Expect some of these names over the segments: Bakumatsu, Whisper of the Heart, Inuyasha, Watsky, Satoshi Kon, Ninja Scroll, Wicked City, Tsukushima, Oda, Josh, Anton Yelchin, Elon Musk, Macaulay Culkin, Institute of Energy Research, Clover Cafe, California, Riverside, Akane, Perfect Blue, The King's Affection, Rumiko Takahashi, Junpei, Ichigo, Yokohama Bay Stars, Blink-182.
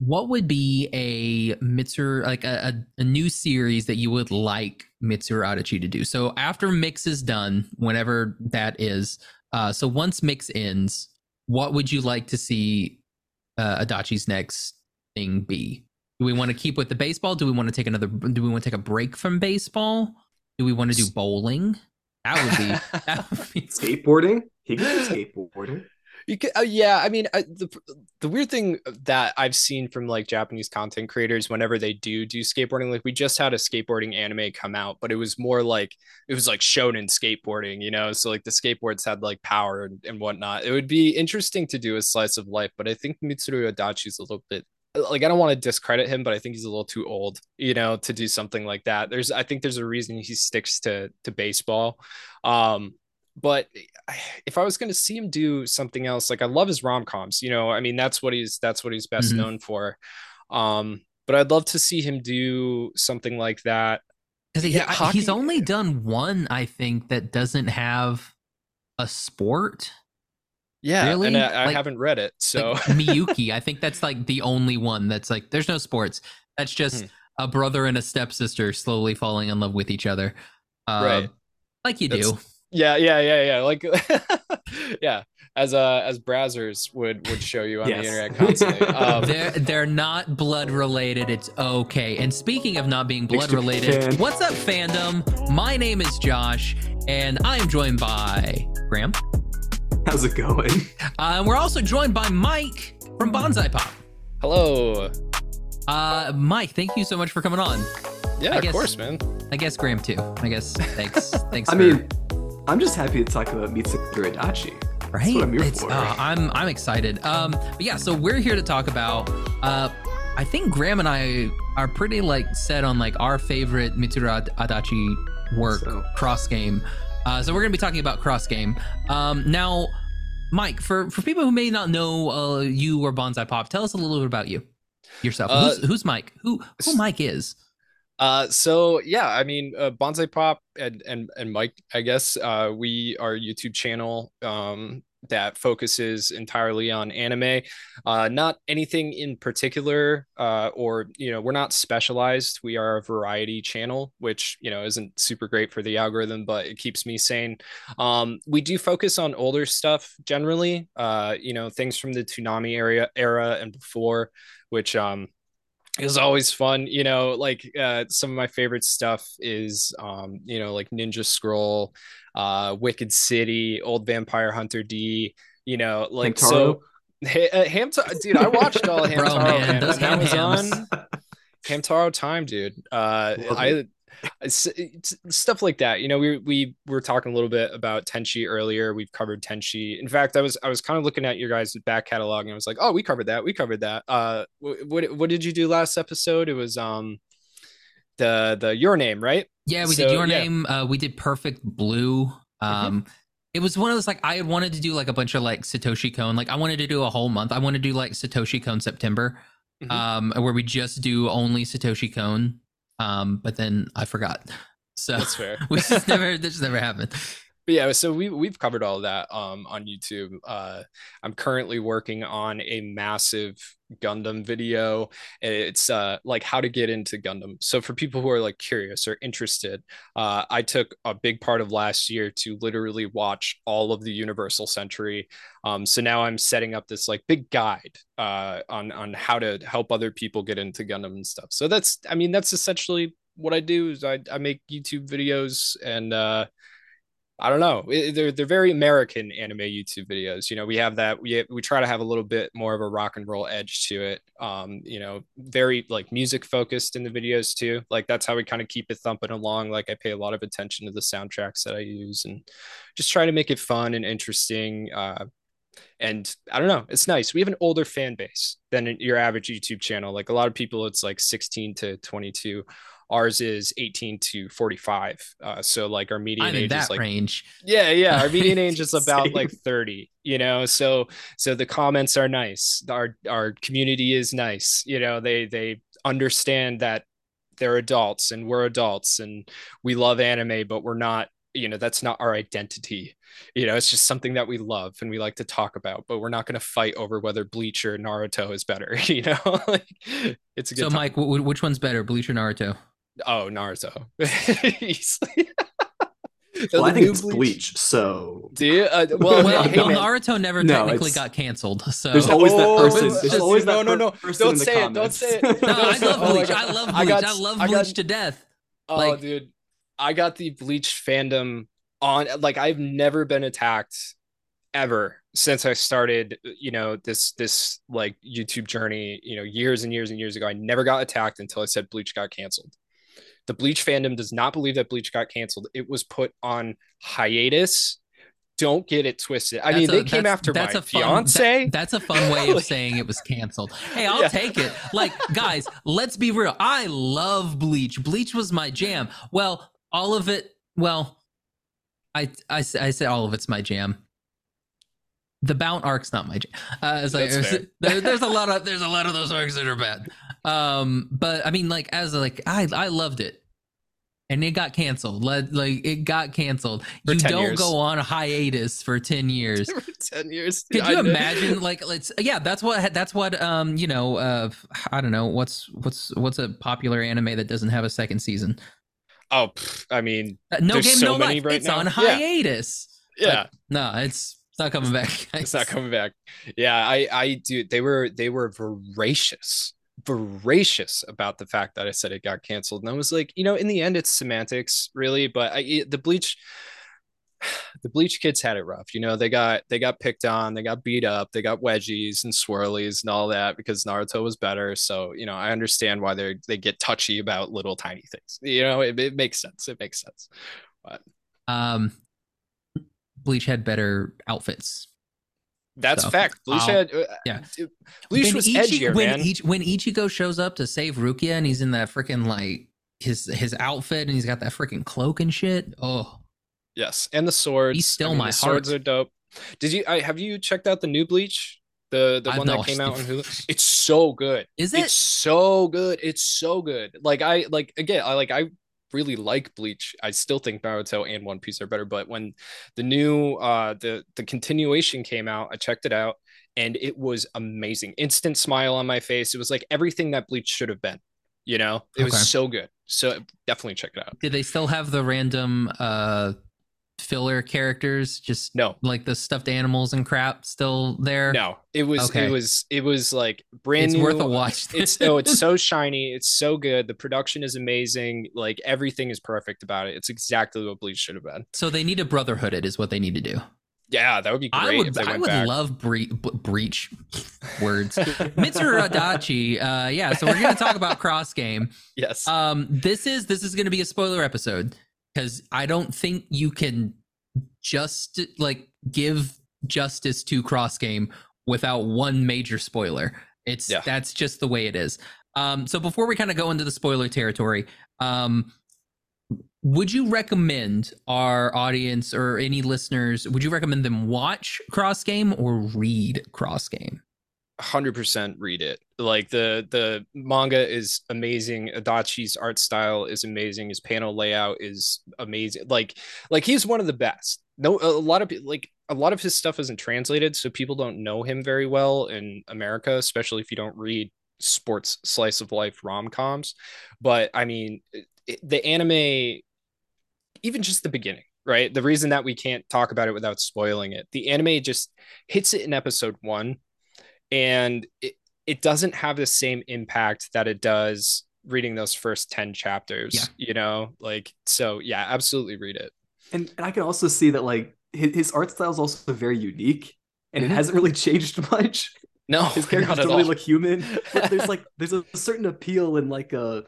What would be a Mitsuru, like a new series that you would like Mitsuru Adachi to do? So after Mix is done, whenever that is, so once Mix ends, what would you like to see Adachi's next thing be? Do we want to keep with the baseball? Do we want to take another? Do we want to take a break from baseball? Do we want to do bowling? That would be skateboarding. He could do skateboarding. You could, yeah, I mean, the weird thing that I've seen from like Japanese content creators whenever they do skateboarding, like we just had a skateboarding anime come out, but it was more like it was like shonen skateboarding, you know, so like the skateboards had like power and whatnot. It would be interesting to do a slice of life, but I think Mitsuru Adachi's a little bit like, I don't want to discredit him, but I think he's a little too old, you know, to do something like that. I think there's a reason he sticks to baseball. But if I was going to see him do something else, like I love his rom-coms, you know, I mean, that's what he's best mm-hmm. known for. But I'd love to see him do something like that. He's only done one, I think, that doesn't have a sport. Yeah. Really? And I haven't read it. So like Miyuki, I think that's like the only one that's like, there's no sports. That's just a brother and a stepsister slowly falling in love with each other. Right. Like you do. Yeah. Like, yeah. As Brazzers would show you on the internet constantly. They're not blood related. It's okay. And speaking of not being blood related, what's up, fandom? My name is Josh, and I'm joined by Graham. How's it going? We're also joined by Mike from Bonsai Pop. Hello. Mike, thank you so much for coming on. Yeah, of course, man. I guess Graham too. I guess. Thanks. Thanks. I'm just happy to talk about Mitsuru Adachi. Right? That's what I'm here for. I'm excited. But yeah, so we're here to talk about, I think Graham and I are pretty like set on like our favorite Mitsuru Adachi work, Cross Game. So we're going to be talking about Cross Game. Now, Mike, for people who may not know you or Bonsai Pop, tell us a little bit about you, yourself. Who's Mike? Who Mike is? So yeah, I mean, Bonsai Pop and Mike, I guess, we are a YouTube channel, that focuses entirely on anime, not anything in particular, or, you know, we're not specialized. We are a variety channel, which, you know, isn't super great for the algorithm, but it keeps me sane. We do focus on older stuff generally, you know, things from the Toonami era and before, which, it was always fun, you know, like some of my favorite stuff is, you know, like Ninja Scroll, Wicked City, Old Vampire Hunter D, you know, like Hamtaro. Hamtaro, dude, I watched all Hamtaro. Bro, man, those that was on Hamtaro time, dude. Stuff like that, you know, we were talking a little bit about Tenchi earlier. We've covered Tenchi. In fact, I was kind of looking at your guys' back catalog and I was like, oh, we covered that. What did you do last episode? It was the Your Name, right? Yeah, we did Your Name. We did Perfect Blue. Mm-hmm. It was one of those, like, I wanted to do like a bunch of like Satoshi Kon, like I wanted to do a whole month. I want to do like Satoshi Kon September, mm-hmm. Where we just do only Satoshi Kon. But then I forgot. So that's fair. This never happened. But yeah, so we've covered all of that on YouTube. I'm currently working on a massive Gundam video. It's like how to get into Gundam. So for people who are like curious or interested, I took a big part of last year to literally watch all of the Universal Century. So now I'm setting up this like big guide on how to help other people get into Gundam and stuff. So that's essentially what I do. Is I make YouTube videos and I don't know. They're very American anime YouTube videos. You know, we have that. We try to have a little bit more of a rock and roll edge to it. You know, very like music focused in the videos too. Like that's how we kind of keep it thumping along. Like I pay a lot of attention to the soundtracks that I use and just try to make it fun and interesting. And I don't know. It's nice. We have an older fan base than your average YouTube channel. Like a lot of people, it's like 16 to 22. Ours is 18 to 45. So like our median age is like range. Yeah. Our median age is about like 30, you know? So the comments are nice. Our community is nice. You know, they understand that they're adults and we're adults and we love anime, but we're not you know, that's not our identity. You know, it's just something that we love and we like to talk about, but we're not going to fight over whether Bleach or Naruto is better. You know, like, it's a good. So, time. Mike, which one's better, Bleach or Naruto? Oh, Naruto. Well, I think it's Bleach. So, Naruto never technically got canceled. So there's always that person. Don't say it. Don't say it. No, I love Bleach. I love Bleach. I love Bleach to death. Oh, like, dude, I got the Bleach fandom on. Like, I've never been attacked ever since I started, you know, this like YouTube journey, you know, years and years and years ago. I never got attacked until I said Bleach got canceled. The Bleach fandom does not believe that Bleach got canceled. It was put on hiatus. Don't get it twisted. I mean, they came after my fiance. That's a fun way of saying it was canceled. Hey, I'll take it. Like, guys, let's be real. I love Bleach. Bleach was my jam. Well, all of it. Well, I say all of it's my jam. The Bount arc's not my jam. There's a lot of those arcs that are bad. But I mean, like, I loved it, and it got canceled. You don't go on a hiatus for 10 years. For 10 years. Could you imagine? I don't know what's a popular anime that doesn't have a second season. Oh, I mean, no game, so no life. Right, it's now on hiatus. Yeah. Like, no, it's not coming back. Guys. It's not coming back. Yeah, I do. They were voracious about the fact that I said it got canceled, and I was like, you know, in the end it's semantics really, but the Bleach kids had it rough. You know, they got picked on, they got beat up, they got wedgies and swirlies and all that because Naruto was better. So, you know, I understand why they get touchy about little tiny things. You know, it makes sense. It makes sense. But Bleach had better outfits. That's a fact. Bleach was edgier, man. When Ichigo shows up to save Rukia and he's in that freaking, like, his outfit and he's got that freaking cloak and shit. Oh, yes, and the swords. He's still my heart. Swords are dope. Did you? Have you checked out the new Bleach? The one that came out on Hulu. It's so good. Is it? It's so good. It's so good. I really like Bleach. I still think Naruto and One Piece are better, but when the new the continuation came out, I checked it out and it was amazing. Instant smile on my face. It was like everything that Bleach should have been, you know. It was so good, so definitely check it out. Did they still have the random filler characters? Just no, like the stuffed animals and crap still there? No, it was it was like brand new. It's worth a watch. It's so shiny, it's so good. The production is amazing, like everything is perfect about it. It's exactly what Bleach should have been. So they need to brotherhood it is what they need to do. Yeah, that would be great. I would love breach words. Mitsuru Adachi. So we're gonna talk about Cross Game. Yes. This is gonna be a spoiler episode, because I don't think you can just like give justice to Cross Game without one major spoiler. That's just the way it is. So before we kind of go into the spoiler territory, would you recommend our audience or any listeners, would you recommend them watch Cross Game or read Cross Game? 100% read it. Like the manga is amazing. Adachi's art style is amazing. His panel layout is amazing. Like he's one of the best. No, a lot of his stuff isn't translated, so people don't know him very well in America, especially if you don't read sports slice of life rom-coms. But I mean, the anime, even just the beginning. Right, the reason that we can't talk about it without spoiling it, the anime just hits it in episode one. And it doesn't have the same impact that it does reading those first 10 chapters, you know, like, so yeah, absolutely read it. And I can also see that like his art style is also very unique and it hasn't really changed much. No, his characters don't really look human. But there's a certain appeal and like a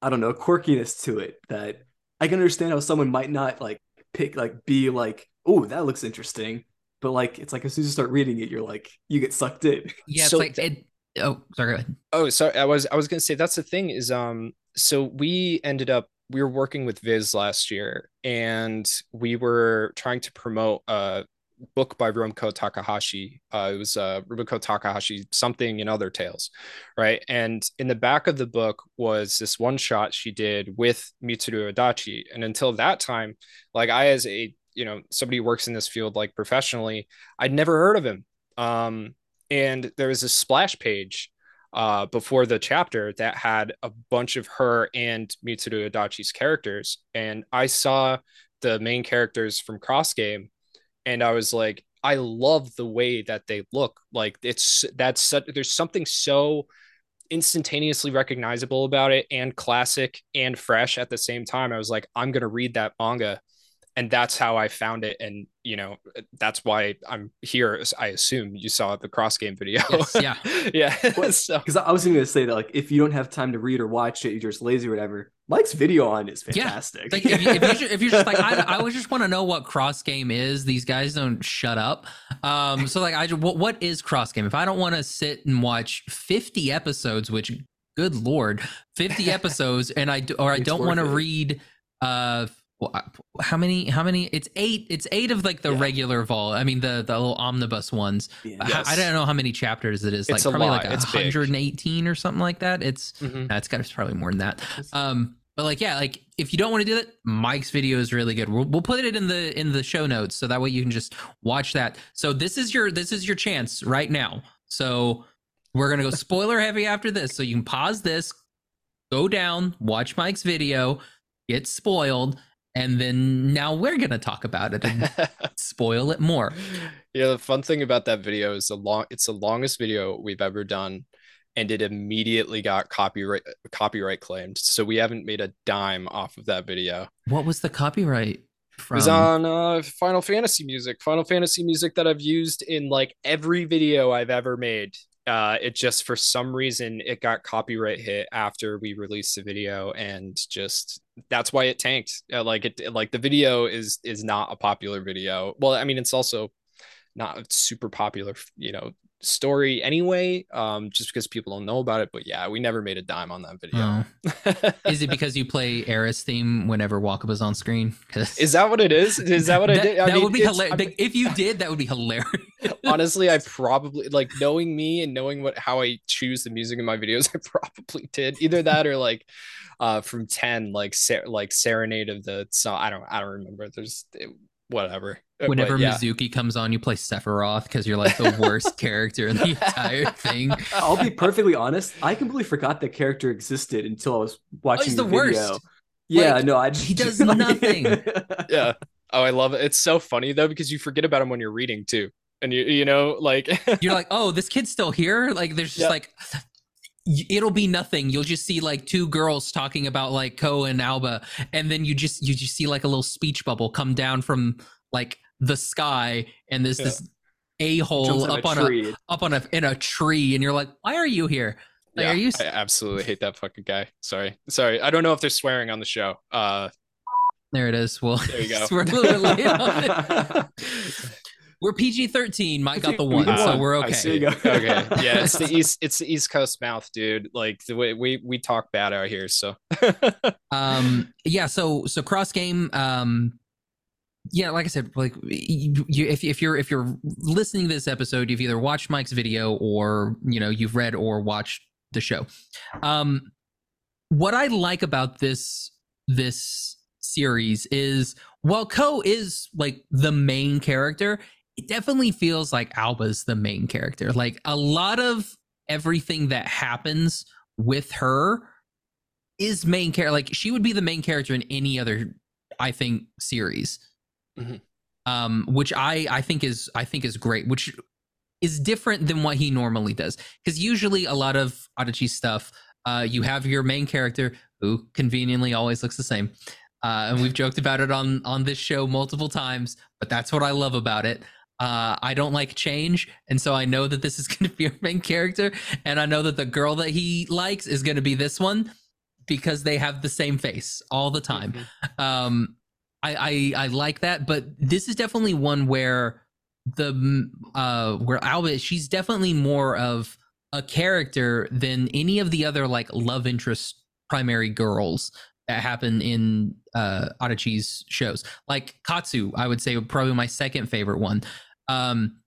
quirkiness to it that I can understand how someone might not like pick, like be like, oh, that looks interesting. But like, it's like as soon as you start reading it, you're like, you get sucked in. Yeah, so, it's like go ahead. Oh, sorry. I was gonna say that's the thing is so we were working with Viz last year and we were trying to promote book by Rumiko Takahashi. It was Rumiko Takahashi, Something in Other Tales, right? And in the back of the book was this one shot she did with Mitsuru Adachi. And until that time, like I, as a, you know, somebody who works in this field, like professionally, I'd never heard of him. And there was a splash page before the chapter that had a bunch of her and Mitsuru Adachi's characters. And I saw the main characters from Cross Game, and I was like, I love the way that they look. Like it's, that's such, there's something so instantaneously recognizable about it, and classic and fresh at the same time. I was like, I'm going to read that manga. And that's how I found it. And, you know, that's why I'm here. I assume you saw the Cross Game video. Yes, yeah. Yeah. Because I was going to say that, like, if you don't have time to read or watch it, you're just lazy or whatever, Mike's video on is fantastic. Yeah. Like, if you're just like, I always just want to know what Cross Game is. These guys don't shut up. So, like, what is Cross Game? If I don't want to sit and watch 50 episodes, which, good Lord, 50 episodes, and I don't want to read... How many? It's eight of like the regular vol. I mean the little omnibus ones. Yeah. Yes. I don't know how many chapters it is. Like it's probably like 118 or something like that. It's that's got to probably more than that. But like yeah, like if you don't want to do that, Mike's video is really good. We'll put it in the show notes so that way you can just watch that. So this is your chance right now. So we're gonna go spoiler heavy after this. So you can pause this, go down, watch Mike's video, get spoiled. And then now we're going to talk about it and spoil it more. Yeah, the fun thing about that video is it's the longest video we've ever done, and it immediately got copyright claimed. So we haven't made a dime off of that video. What was the copyright from? It was on Final Fantasy music that I've used in like every video I've ever made. It just, for some reason, it got copyright hit after we released the video, and just that's why it tanked. Like the video is not a popular video. Well, I mean, it's also not a super popular, you know, story anyway, just because people don't know about it. But yeah, we never made a dime on that video. Oh. Is it because you play Aerith's theme whenever Wakaba's on screen? Is that what it is? Is that what I did? That would be hilarious. If you did, that would be hilarious. Honestly, I probably, like, knowing me and knowing how I choose the music in my videos, I probably did either that or like from 10, like Serenade of the Sun. I don't remember. Whatever. Whenever Mizuki comes on, you play Sephiroth because you're like the worst character in the entire thing. I'll be perfectly honest. I completely forgot that character existed until I was watching the video. Worst. Yeah, like, no, he does nothing. Yeah. Oh, I love it. It's so funny though, because you forget about him when you're reading too. And you know, like you're like, oh, this kid's still here. Like there's just like it'll be nothing. You'll just see like two girls talking about like Ko and Alba, and then you just see like a little speech bubble come down from like the sky, and there's this a-hole up in a tree, and you're like, why are you here? Like, I absolutely hate that fucking guy. Sorry. I don't know if they're swearing on the show. There it is. Well, there you go. We're PG-13. Mike got the one, so we're okay. I see. Okay, yeah, it's the East Coast mouth, dude. Like the way we talk bad out here. So, yeah. So Cross Game. Yeah, like I said, like you, if you're listening to this episode, you've either watched Mike's video or you know you've read or watched the show. What I like about this series is while Ko is like the main character, it definitely feels like Alba's the main character. Like a lot of everything that happens with her is main character. Like she would be the main character in any other, I think, series. Mm-hmm. Which I think is great, which is different than what he normally does. Because usually a lot of Adachi stuff, you have your main character who conveniently always looks the same. And we've joked about it on this show multiple times, but that's what I love about it. I don't like change, and so I know that this is going to be our main character, and I know that the girl that he likes is going to be this one because they have the same face all the time. Mm-hmm. I like that, but this is definitely one where Alba, she's definitely more of a character than any of the other like love interest primary girls that happen in Adachi's shows. Like Katsu, I would say, probably my second favorite one.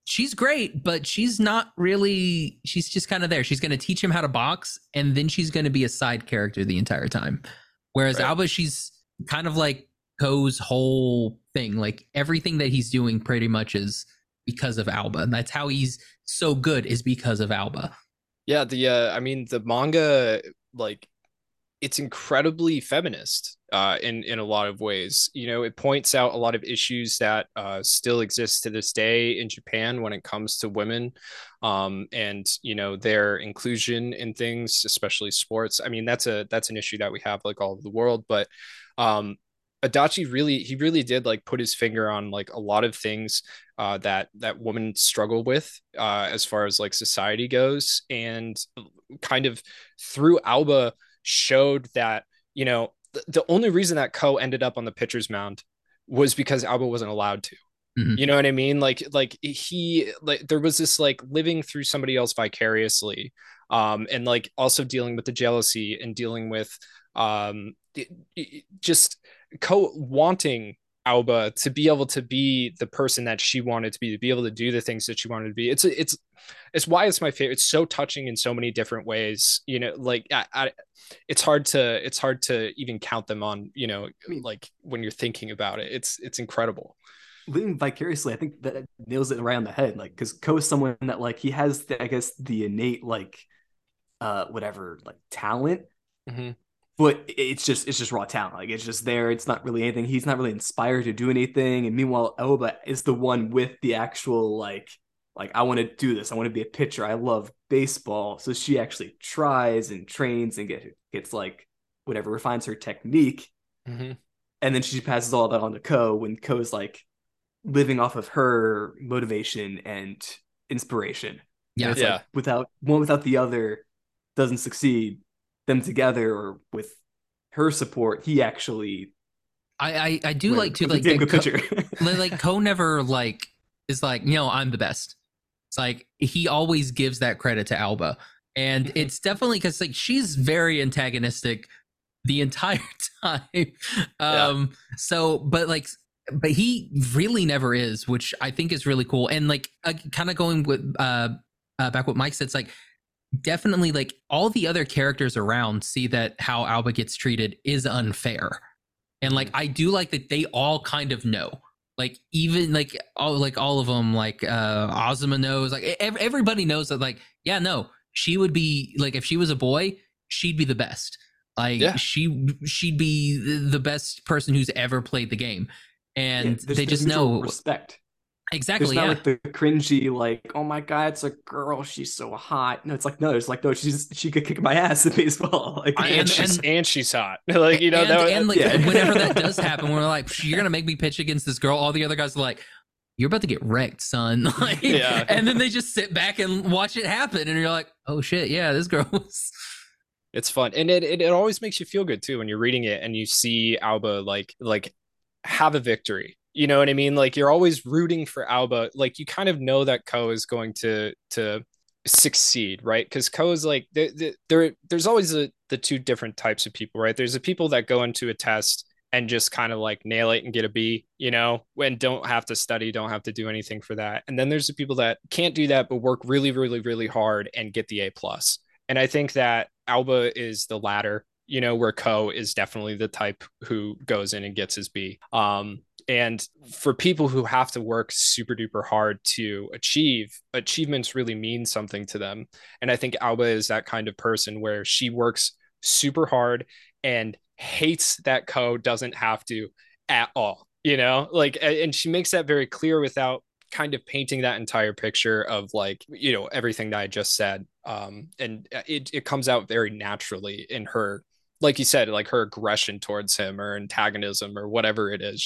She's great, but she's not really, she's just kind of there. She's going to teach him how to box, and then she's going to be a side character the entire time. Whereas Alba, she's kind of like Ko's whole thing. Like, everything that he's doing pretty much is because of Alba. And that's how he's so good, is because of Alba. Yeah, I mean, the manga, like, it's incredibly feminist in a lot of ways. You know, it points out a lot of issues that still exist to this day in Japan when it comes to women, and, you know, their inclusion in things, especially sports. I mean, that's an issue that we have, like, all over the world. But Adachi really did, like, put his finger on, like, a lot of things that women struggle with as far as, like, society goes, and kind of through Alba showed that, you know, the only reason that Ko ended up on the pitcher's mound was because Alba wasn't allowed to. Mm-hmm. You know what I mean? Like there was this, like, living through somebody else vicariously, and, like, also dealing with the jealousy and dealing with just Ko wanting Alba to be able to be the person that she wanted to be able to do the things that she wanted to be. It's why it's my favorite. It's so touching in so many different ways, you know, like it's hard to even count them on, you know, like, when you're thinking about it, it's incredible. Living vicariously, I think that nails it right on the head. Like, 'cause Ko is someone that, like, he has the innate, like, talent. Mm-hmm. But it's just raw talent. Like, it's just there. It's not really anything. He's not really inspired to do anything. And meanwhile, Elba is the one with the actual, like, I want to do this. I want to be a pitcher. I love baseball. So she actually tries and trains and gets like, whatever, refines her technique. Mm-hmm. And then she passes all that on to Ko, when Ko is, like, living off of her motivation and inspiration. Yeah. And like, without the other doesn't succeed. Them together, or with her support, he actually. I do like to, like, the picture. Like, Ko never, like, is like, you know, I'm the best. It's like he always gives that credit to Alba, and mm-hmm. It's definitely because, like, she's very antagonistic the entire time. So, but he really never is, which I think is really cool. And, like, kind of going with back what Mike said, it's like, definitely, like, all the other characters around see that how Alba gets treated is unfair, and, like, I do like that they all kind of know, like, even all of them, like, Ozma knows, like, everybody knows that, like, yeah, no, she would be, like, if she was a boy, she'd be the best, like, yeah. she'd be the best person who's ever played the game, and yeah, they just know respect. Exactly. It's not like the cringy, like, oh my god, it's a girl, she's so hot. No, it's like, no, it's like, no, she could kick my ass in baseball. Like, she's hot. Like, you know, whenever that does happen, we're like, you're gonna make me pitch against this girl. All the other guys are like, you're about to get wrecked, son. Like, yeah. And then they just sit back and watch it happen, and you're like, oh shit, yeah, this girl was. It's fun, and it always makes you feel good too when you're reading it and you see Alba like have a victory. You know what I mean? Like, you're always rooting for Alba. Like, you kind of know that Ko is going to succeed, right? Because Ko is like, there's always the two different types of people, right? There's the people that go into a test and just kind of, like, nail it and get a B, you know, and don't have to study, don't have to do anything for that. And then there's the people that can't do that, but work really, really, really hard and get the A+. And I think that Alba is the latter, you know, where Ko is definitely the type who goes in and gets his B. And for people who have to work super duper hard to achieve, achievements really mean something to them. And I think Alba is that kind of person where she works super hard and hates that Ko doesn't have to at all, you know, like, and she makes that very clear without kind of painting that entire picture of, like, you know, everything that I just said. And it comes out very naturally in her, like you said, like, her aggression towards him or antagonism or whatever it is.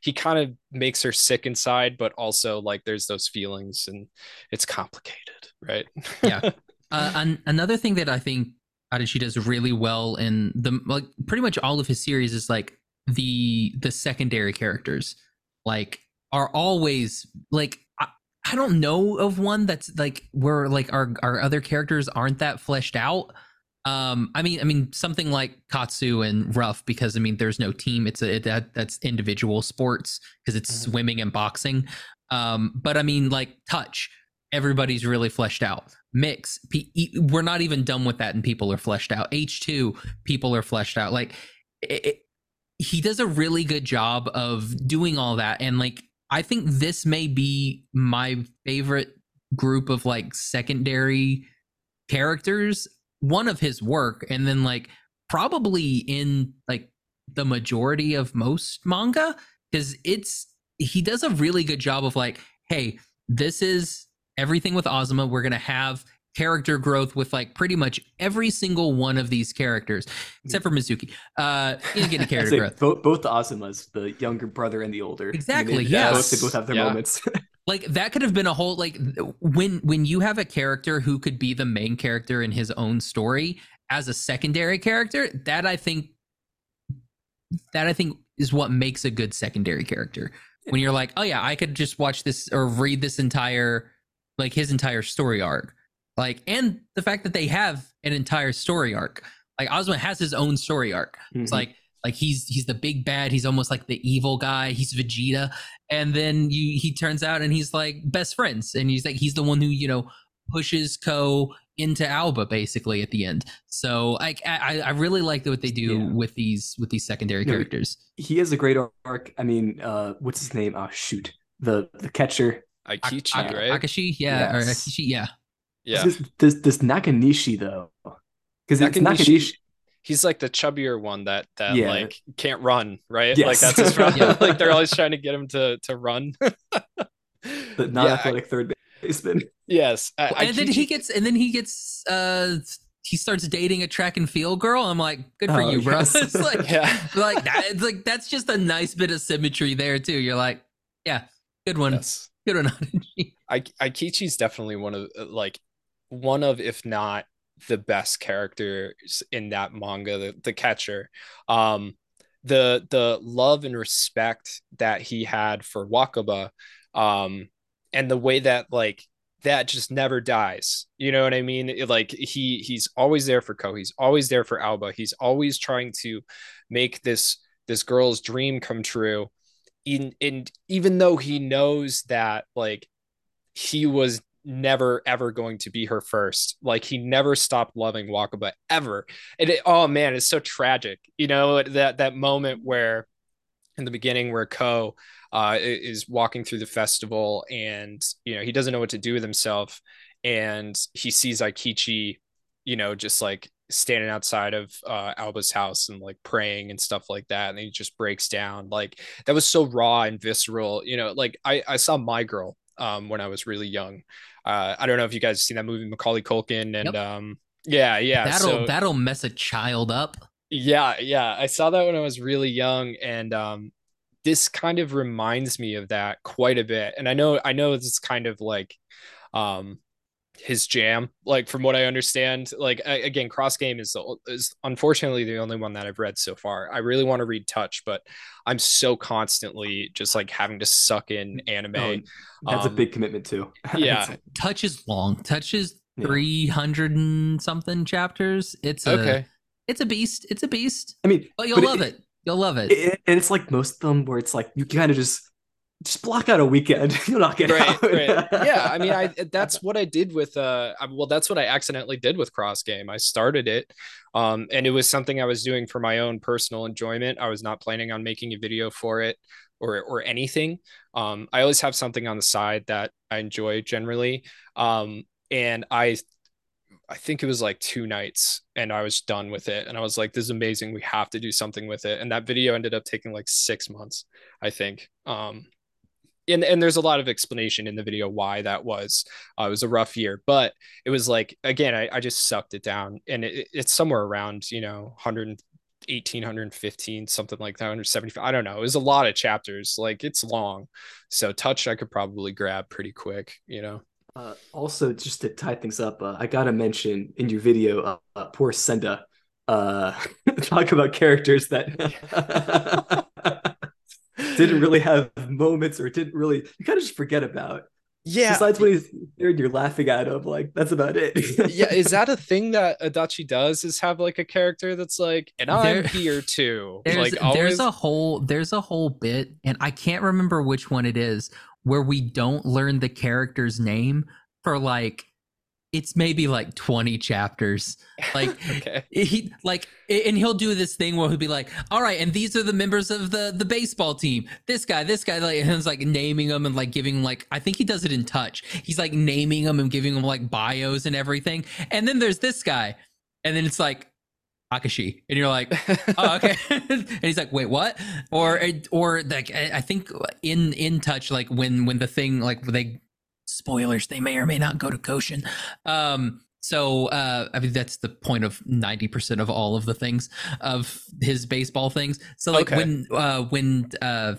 He kind of makes her sick inside, but also, like, there's those feelings, and it's complicated, right? Yeah. Another thing that I think Adachi does really well in the, like, pretty much all of his series is, like, the secondary characters, like, are always, like, I don't know of one that's, like, where, like, our other characters aren't that fleshed out. I mean something like Katsu and Rough, because I mean there's no team, that's individual sports, because it's swimming and boxing. But I mean, like Touch, everybody's really fleshed out. Mix, we're not even done with that and people are fleshed out. H2, people are fleshed out. Like he does a really good job of doing all that, and like I think this may be my favorite group of like secondary characters, one of his work, and then like probably in like the majority of most manga, because he does a really good job of like, hey, this is everything with Ozma. We're gonna have character growth with like pretty much every single one of these characters, except for Mizuki. He's getting character growth. Both the Ozumas, the younger brother and the older. Exactly. I mean, yes. They both have their moments. Like that could have been a whole, like when you have a character who could be the main character in his own story as a secondary character, that I think is what makes a good secondary character. When you're like, oh yeah, I could just watch this or read this entire, like his entire story arc. Like, and the fact that they have an entire story arc, like Ozma has his own story arc. Mm-hmm. It's like he's the big bad. He's almost like the evil guy. He's Vegeta, and then he turns out and he's like best friends, and he's like he's the one who pushes Ko into Alba basically at the end. So like I really like what they do with these secondary characters. He has a great arc. I mean, what's his name? Oh shoot, the catcher Aikichi, right? Akashi, yeah, yes. Or Aikichi, yeah. Yeah. This Nakanishi though, because Nakanishi, he's like the chubbier one that like can't run, right? Yes. Like that's his problem. Yeah. Like they're always trying to get him to run. The non-athletic third baseman. Yes, and then he gets. He starts dating a track and field girl. I'm like, good for you, bro. It's like, like that. It's like that's just a nice bit of symmetry there too. You're like, yeah, good one, good one. Aikichi's definitely one of, if not the best characters in that manga, the catcher. The love and respect that he had for Wakaba, and the way that like that just never dies. You know what I mean? Like he's always there for Ko. He's always there for Alba. He's always trying to make this girl's dream come true. And even though he knows that like he was never ever going to be her first, like he never stopped loving Wakaba ever, and oh man, it's so tragic, that moment where in the beginning where Ko is walking through the festival and he doesn't know what to do with himself, and he sees Aikichi just like standing outside of Alba's house and like praying and stuff like that, and he just breaks down. Like that was so raw and visceral. Like I saw My Girl when I was really young. I don't know if you guys have seen that movie, Macaulay Culkin, and that'll mess a child up. Yeah, I saw that when I was really young, and this kind of reminds me of that quite a bit. And I know it's kind of like his jam, like from what I understand. Like again, Cross Game is unfortunately the only one that I've read so far. I really want to read Touch, but I'm so constantly just like having to suck in anime. That's a big commitment too. Yeah, Touch is long. Touch is 300 and something chapters. It's a beast. I mean, but you'll love it, and it's like most of them where it's like you kind of just block out a weekend. You'll knock it out. Right. Yeah, I mean, that's what I did with. That's what I accidentally did with Cross Game. I started it, and it was something I was doing for my own personal enjoyment. I was not planning on making a video for it or anything. I always have something on the side that I enjoy generally, and I think it was like 2 nights and I was done with it. And I was like, this is amazing. We have to do something with it. And that video ended up taking like 6 months, I think. And there's a lot of explanation in the video why that was. It was a rough year, but it was like, again, I just sucked it down, and it's somewhere around, 118, 115, something like that, 175. I don't know. It was a lot of chapters. Like it's long. So Touch I could probably grab pretty quick, Also, just to tie things up, I gotta mention in your video, poor Senda, talk about characters that didn't really have moments or didn't really, you kind of just forget about. Yeah. Besides what he's there, you're laughing at him. Like, that's about it. Yeah. Is that a thing that Adachi does, is have like a character that's like, and I'm here too. There's a whole bit, and I can't remember which one it is, where we don't learn the character's name for like, it's maybe like 20 chapters. Like, okay. He like, and he'll do this thing where he'll be like, all right, and these are the members of the baseball team. This guy, like, and he's like naming them and like giving like, I think he does it in Touch. He's like naming them and giving them like bios and everything. And then there's this guy. And then it's like, Akashi. And you're like, oh, okay. And he's like, wait, what? Or like, I think in Touch, like when the thing, like they, spoilers, they may or may not go to Koshin. So I mean, that's the point of 90% of all of the things of his baseball things. So like, okay. when they're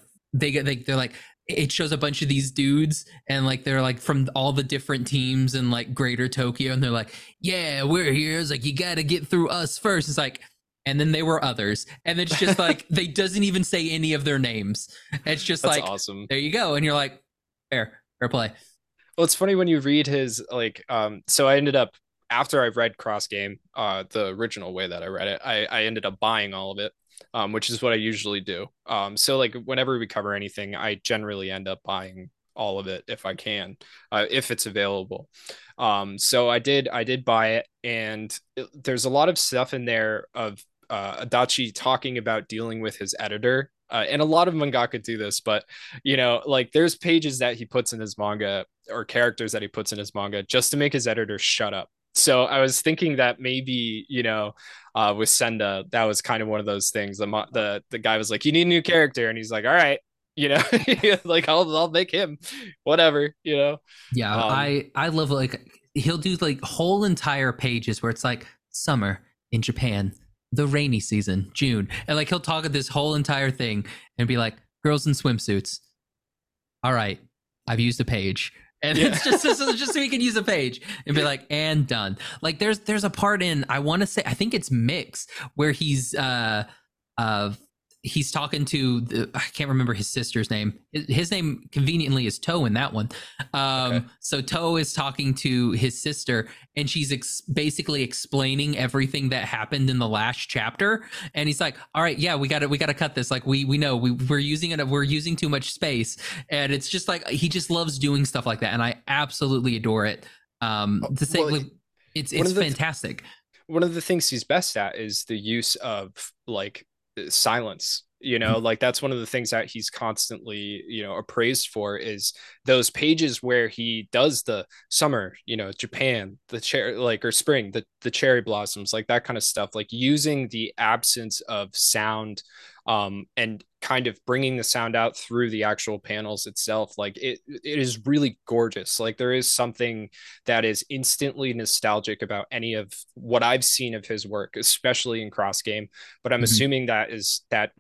like, it shows a bunch of these dudes, and like they're like from all the different teams in like Greater Tokyo, and they're like, yeah, we're here. It's like, you gotta get through us first. It's like, and then they were others, and it's just like they doesn't even say any of their names. It's just that's like awesome. There you go, and you're like, fair play. Well, it's funny when you read his like. So I ended up, after I've read Cross Game, the original way that I read it, I ended up buying all of it, which is what I usually do. So like whenever we cover anything, I generally end up buying all of it if I can, if it's available. So I did buy it, and there's a lot of stuff in there of Adachi talking about dealing with his editor. And a lot of mangaka do this, but, you know, like there's pages that he puts in his manga or characters that he puts in his manga just to make his editor shut up. So I was thinking that maybe, you know, with Senda, that was kind of one of those things. The guy was like, you need a new character. And he's like, all right, you know, like I'll make him whatever, you know? Yeah, I love like he'll do like whole entire pages where it's like summer in Japan. The rainy season, June. And like, he'll talk at this whole entire thing and be like, girls in swimsuits. All right. I've used a page. And yeah. it's just so we can use a page and be like, and done. Like there's a part in, I want to say, I think it's Mix, where he's talking to I can't remember his sister's name. His name conveniently is Toe in that one. Okay. So Toe is talking to his sister, and she's basically explaining everything that happened in the last chapter. And he's like, all right, yeah, we got to cut this. Like we know we're using it. We're using too much space. And it's just like, he just loves doing stuff like that. And I absolutely adore it. It's fantastic. One of the things he's best at is the use of like, silence, you know, like that's one of the things that he's constantly, you know, appraised for, is those pages where he does the summer, you know, Japan, the cherry, like, or spring, the cherry blossoms, like that kind of stuff, like using the absence of sound and kind of bringing the sound out through the actual panels itself. Like it is really gorgeous. Like there is something that is instantly nostalgic about any of what I've seen of his work, especially in Cross Game, but I'm assuming that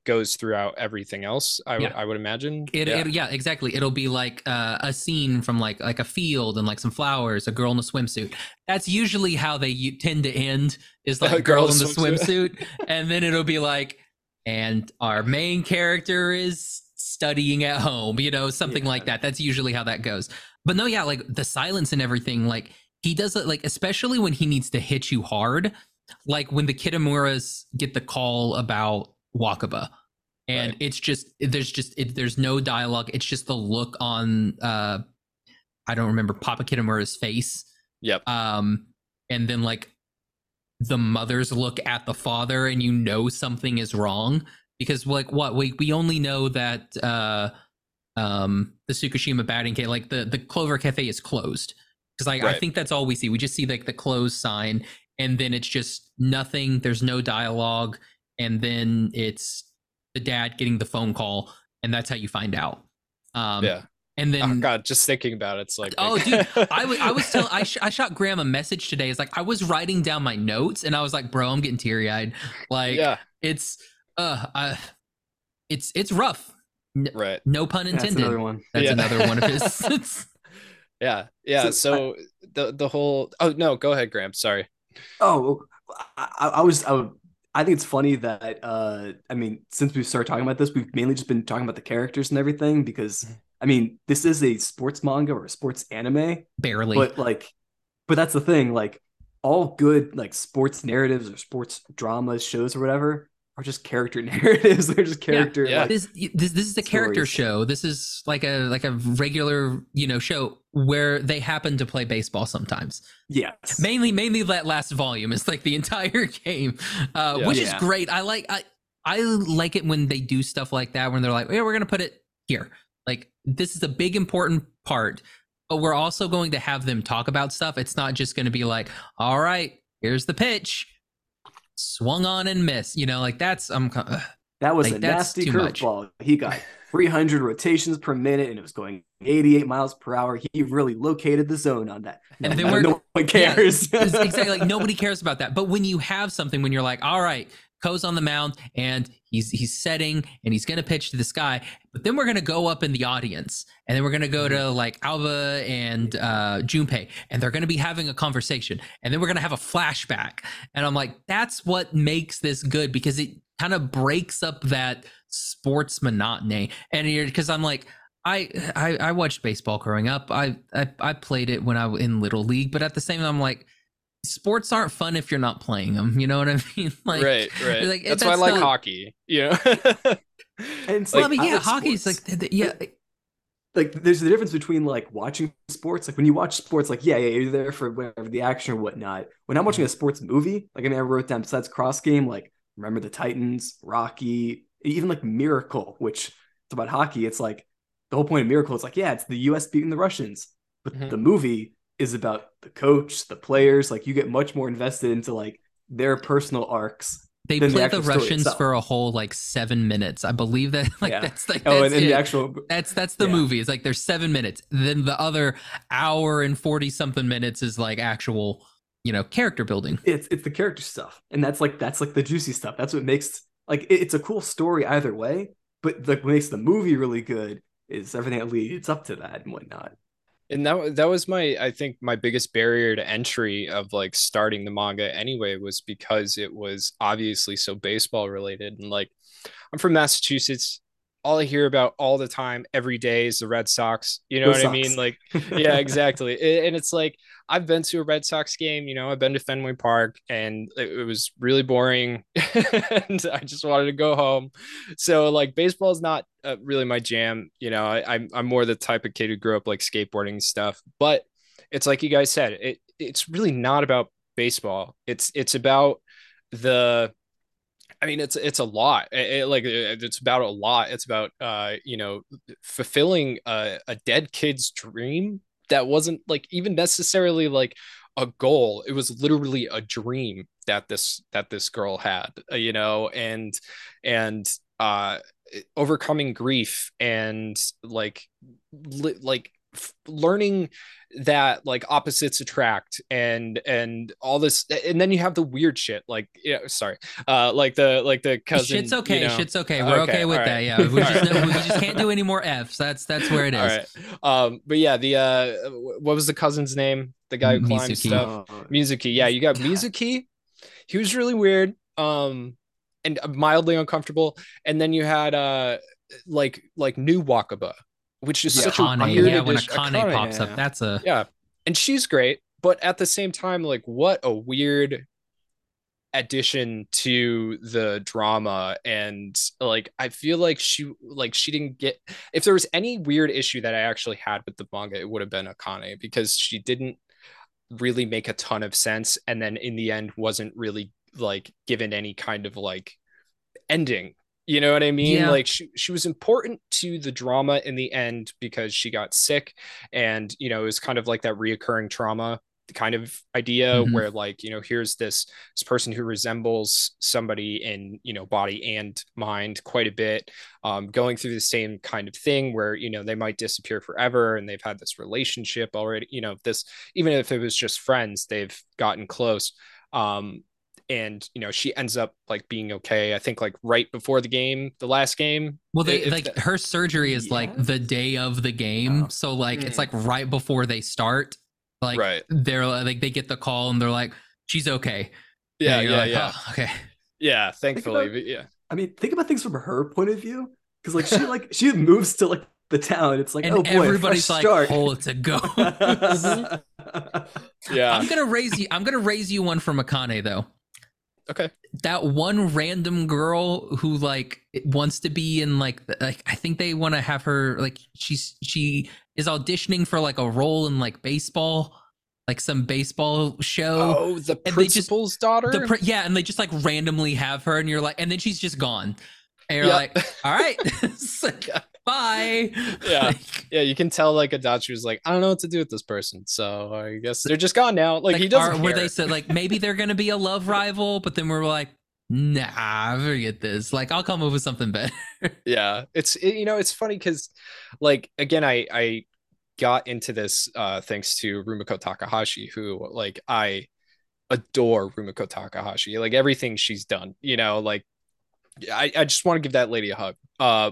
goes throughout everything else. I would imagine exactly. It'll be like a scene from like a field and like some flowers, a girl in a swimsuit. That's usually how they tend to end, is like a girl in the swimsuit. And then it'll be like, and our main character is studying at home, you know, something like that. That's usually how that goes. But no, yeah, like the silence and everything, like he does it, like especially when he needs to hit you hard, like when the Kitamuras get the call about Wakaba, and It's just there's no dialogue. It's just the look on I don't remember Papa Kitamura's face. Yep. And then like the mother's look at the father, and you know something is wrong, because like what we only know that the Tsukushima batting cage, like the Clover Cafe is closed, because like I think that's all we see. We just see like the closed sign, and then it's just nothing. There's no dialogue, and then it's the dad getting the phone call, and that's how you find out. And then, oh God, just thinking about it, it's like, oh, dude, I shot Graham a message today. It's like, I was writing down my notes, and I was like, bro, I'm getting teary eyed. Like, it's rough. Right. No pun intended. That's another one. That's another one of his. Yeah. So the whole, oh no, go ahead, Graham. Sorry. Oh, I think it's funny that, I mean, since we've started talking about this, we've mainly just been talking about the characters and everything, because I mean, this is a sports manga or a sports anime. Barely. But that's the thing. Like, all good, like, sports narratives or sports dramas, shows or whatever are just character narratives. They're just character. Yeah. Like, this is a character show. This is like a regular, you know, show where they happen to play baseball sometimes. Yeah. Mainly that last volume is like the entire game, which is great. I like it when they do stuff like that, when they're like, yeah, we're going to put it here. Like, this is a big, important part, but we're also going to have them talk about stuff. It's not just going to be like, all right, here's the pitch. Swung on and missed. You know, like, that was like, a nasty curveball. He got 300 rotations per minute, and it was going 88 miles per hour. He really located the zone on that. And no one cares. Yeah, exactly. Like, nobody cares about that. But when you have something, when you're like, all right, Ko's on the mound and he's setting and he's going to pitch to this guy, but then we're going to go up in the audience and then we're going to go to like Alba and Junpei and they're going to be having a conversation and then we're going to have a flashback. And I'm like, that's what makes this good, because it kind of breaks up that sports monotony. And because I'm like, I watched baseball growing up. I played it when I was in Little League, but at the same time, I'm like, sports aren't fun if you're not playing them. You know what I mean? Like, right. Like, that's why I like hockey. Yeah. And so, like, yeah, hockey's sports. Like, there's the difference between like watching sports. Like, when you watch sports, like, you're there for whatever the action or whatnot. When I'm watching a sports movie, like, I mean, I wrote down, besides Cross Game, like, Remember the Titans, Rocky, even like Miracle, which it's about hockey. It's like the whole point of Miracle. It's like, yeah, it's the U.S. beating the Russians, but the movie is about the coach, the players. Like, you get much more invested into like their personal arcs. They play the Russians for a whole like 7 minutes, I believe that. Like, that's like, and then the actual that's the movie. It's like there's 7 minutes. Then the other hour and 40 something minutes is like actual, you know, character building. It's the character stuff, and that's like the juicy stuff. That's what makes like it's a cool story either way. But like what makes the movie really good is everything that leads up to that and whatnot. And that was I think my biggest barrier to entry of like starting the manga anyway, was because it was obviously so baseball related. And like, I'm from Massachusetts. All I hear about all the time, every day, is the Red Sox. You know what I mean? Like, yeah, exactly. And it's like, I've been to a Red Sox game, you know, I've been to Fenway Park, and it was really boring. And I just wanted to go home. So like, baseball is not really my jam. You know, I'm more the type of kid who grew up like skateboarding and stuff, but it's like you guys said, it's really not about baseball. It's about it's a lot. It's about a lot. It's about, you know, fulfilling a dead kid's dream that wasn't like even necessarily like a goal. It was literally a dream that this girl had, you know, and overcoming grief and like learning that like opposites attract and all this. And then you have the weird shit like the cousin. Shit's okay. We're okay with that. Yeah. We just can't do any more F's. That's where it is. All right. But yeah, what was the cousin's name? The guy who climbed stuff. Mizuki. Yeah. You got Mizuki. He was really weird. And mildly uncomfortable. And then you had, like new Wakaba, which is such a weird addition. When Akane pops up, that's a... Yeah, and she's great, but at the same time, like, what a weird addition to the drama. And like, I feel like she didn't get... If there was any weird issue that I actually had with the manga, it would have been Akane, because she didn't really make a ton of sense, and then in the end wasn't really, like, given any kind of, like, ending. You know what I mean? Yeah. Like she was important to the drama in the end because she got sick, and, you know, it was kind of like that reoccurring trauma kind of idea where, like, you know, here's this person who resembles somebody in, you know, body and mind quite a bit, going through the same kind of thing where, you know, they might disappear forever and they've had this relationship already, you know, this, even if it was just friends, they've gotten close. And, you know, she ends up like being okay. I think like right before the last game. Well, her surgery is like the day of the game. Oh. So like, it's like right before they start, like they're like, they get the call and they're like, she's okay. Yeah. Yeah. Like, yeah. Oh, okay. Yeah. Thankfully. Think about things from her point of view. Cause like, she moves to like the talent. It's like, and oh boy, everybody's like, start. Oh, it's a go. Yeah, I'm gonna raise you one from Akane though. Okay. That one random girl who like wants to be in like I think they want to have her like she is auditioning for like a role in like baseball, like some baseball show. Oh, the principal's daughter. Yeah, and they just like randomly have her, and you're like, and then she's just gone, and you're yep. like, all right, like, bye. Yeah, like, yeah, you can tell like Adachi was like, I don't know what to do with this person, so I guess they're just gone now. Like he doesn't. Where they said like maybe they're gonna be a love rival, but then we're like, nah, forget this. Like I'll come up with something better. Yeah, it's funny because like again I got into this thanks to Rumiko Takahashi, who like I adore Rumiko Takahashi, like everything she's done, you know, like I just want to give that lady a hug,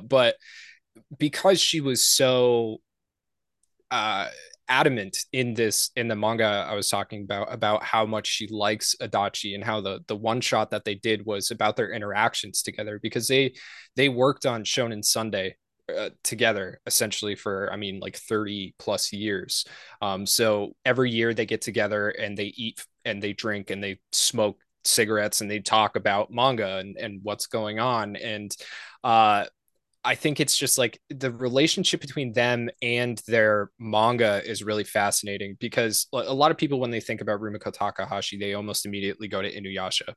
but because she was so adamant in the manga I was talking about how much she likes Adachi and how the one shot that they did was about their interactions together, because they worked on Shonen Sunday together essentially for 30 plus years, so every year they get together and they eat and they drink and they smoke cigarettes and they talk about manga and what's going on, and I think it's just like the relationship between them and their manga is really fascinating, because a lot of people, when they think about Rumiko Takahashi, they almost immediately go to Inuyasha,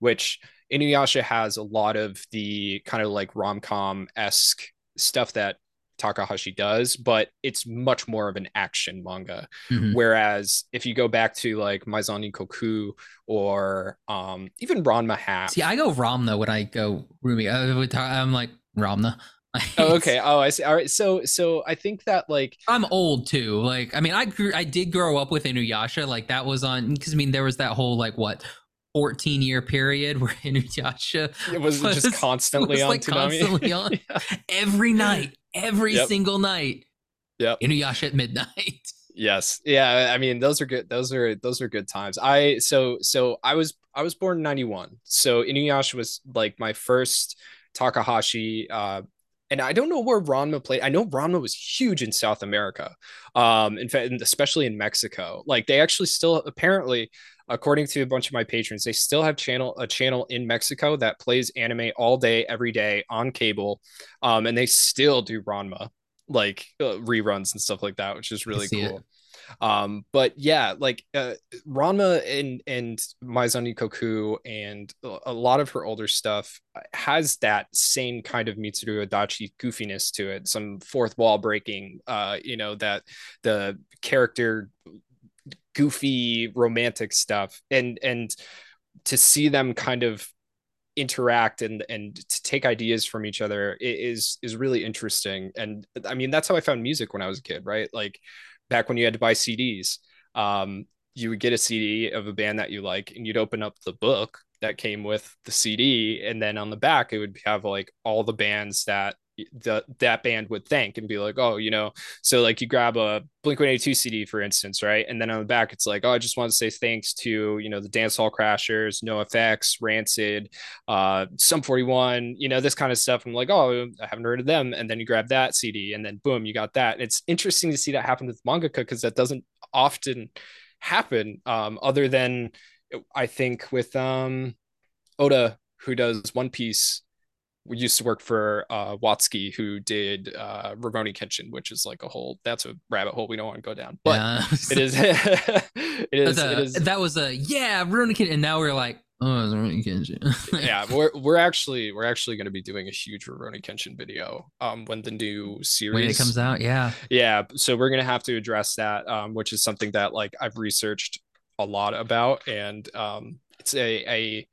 which Inuyasha has a lot of the kind of like rom-com-esque stuff that Takahashi does, but it's much more of an action manga. Mm-hmm. Whereas if you go back to like Maison Ikkoku or even Ranma ½. See, I go Ram though when I go Rumi. I'm like Ramna. Oh, okay. Oh, I see. All right. So I think that like I'm old too. Like I did grow up with Inuyasha. Like that was on, because there was that whole like what 14-year period where Inuyasha was just constantly on Toonami. Constantly on yeah. Every night. Every yep. single night. Yeah. Inuyasha at midnight. Yes. Yeah. Those are good. Those are good times. I was born in 91. So Inuyasha was like my first Takahashi, and I don't know where Ranma played. I know Ranma was huge in South America, in fact, especially in Mexico. Like they actually still, apparently, according to a bunch of my patrons, they still have a channel in Mexico that plays anime all day, every day on cable, and they still do Ranma like reruns and stuff like that, which is really cool. It. But yeah, like Ranma and Maison Ikkoku and a lot of her older stuff has that same kind of Mitsuru Adachi goofiness to it, some fourth wall breaking, that the character goofy romantic stuff, and to see them kind of interact and to take ideas from each other is really interesting. And that's how I found music when I was a kid, right? Like back when you had to buy CDs, you would get a CD of a band that you like, and you'd open up the book that came with the CD, and then on the back it would have like all the bands that that band would thank and be like, oh, so like you grab a Blink-182 CD, for instance, right? And then on the back it's like, oh, I just want to say thanks to the Dance Hall Crashers, NoFX, Rancid, Sum 41, this kind of stuff. I'm like, oh, I haven't heard of them, and then you grab that CD and then boom, you got that. And it's interesting to see that happen with mangaka, because that doesn't often happen, other than I think with Oda, who does One Piece. We used to work for Watsky, who did Rurouni Kenshin, which is like that's a rabbit hole we don't want to go down. But yeah. It is. That was Rurouni Kenshin, and now we're like, oh, Rurouni Kenshin. Yeah, we're actually going to be doing a huge Rurouni Kenshin video when the new series comes out. Yeah, yeah. So we're going to have to address that, which is something that like I've researched a lot about, and it's a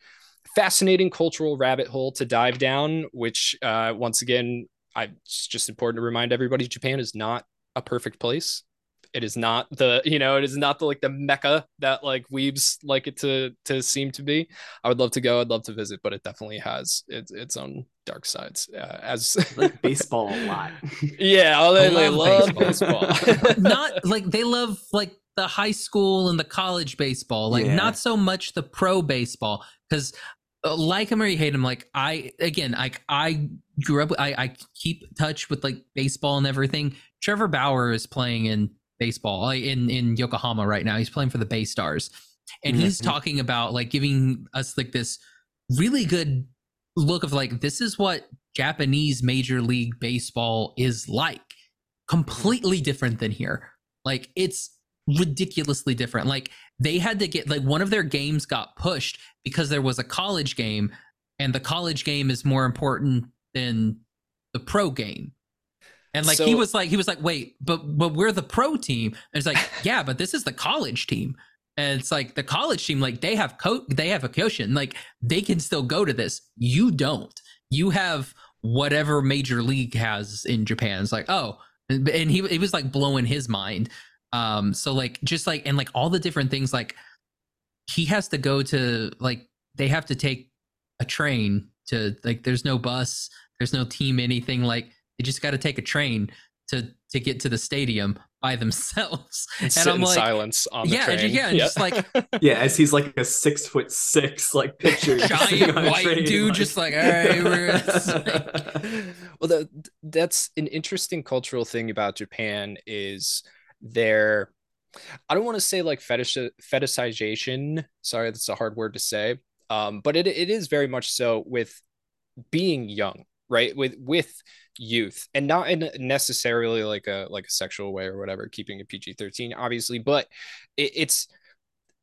fascinating cultural rabbit hole to dive down, which once again, it's just important to remind everybody, Japan is not a perfect place. It is not the like the mecca that like weebs like it to seem to be. I would love to go, I'd love to visit, but it definitely has its own dark sides, as like baseball a lot. Yeah, they love baseball. Not like they love like the high school and the college baseball, like yeah. Not so much the pro baseball, because like him or you hate him, like I grew up with, I keep touch with like baseball and everything. Trevor Bauer is playing in baseball in Yokohama right now. He's playing for the Bay Stars, and he's talking about like giving us like this really good look of like, this is what Japanese Major League Baseball is like. Completely different than here. Like, it's ridiculously different. Like, they had to get, like, one of their games got pushed because there was a college game, and the college game is more important than the pro game. And like, so, he was like, wait, but we're the pro team. And it's like, yeah, but this is the college team. And it's like, the college team, like, they have a Koshin, like, they can still go to this. You don't. You have whatever major league has in Japan. It's like, oh, and he was like blowing his mind. So like, just like, and like all the different things, like he has to go to, like, they have to take a train to, like, there's no bus, there's no team, anything, like they just got to take a train to get to the stadium by themselves. And sit I'm in like, silence on the train. And just like, as he's like a 6'6" like picture, giant white train, dude, like... just like, all right, we're like... Well, that's an interesting cultural thing about Japan is their, I don't want to say like fetishization. Sorry, that's a hard word to say. But it is very much so with being young, right? With youth, and not in necessarily like a sexual way or whatever, keeping it PG-13 obviously, but it's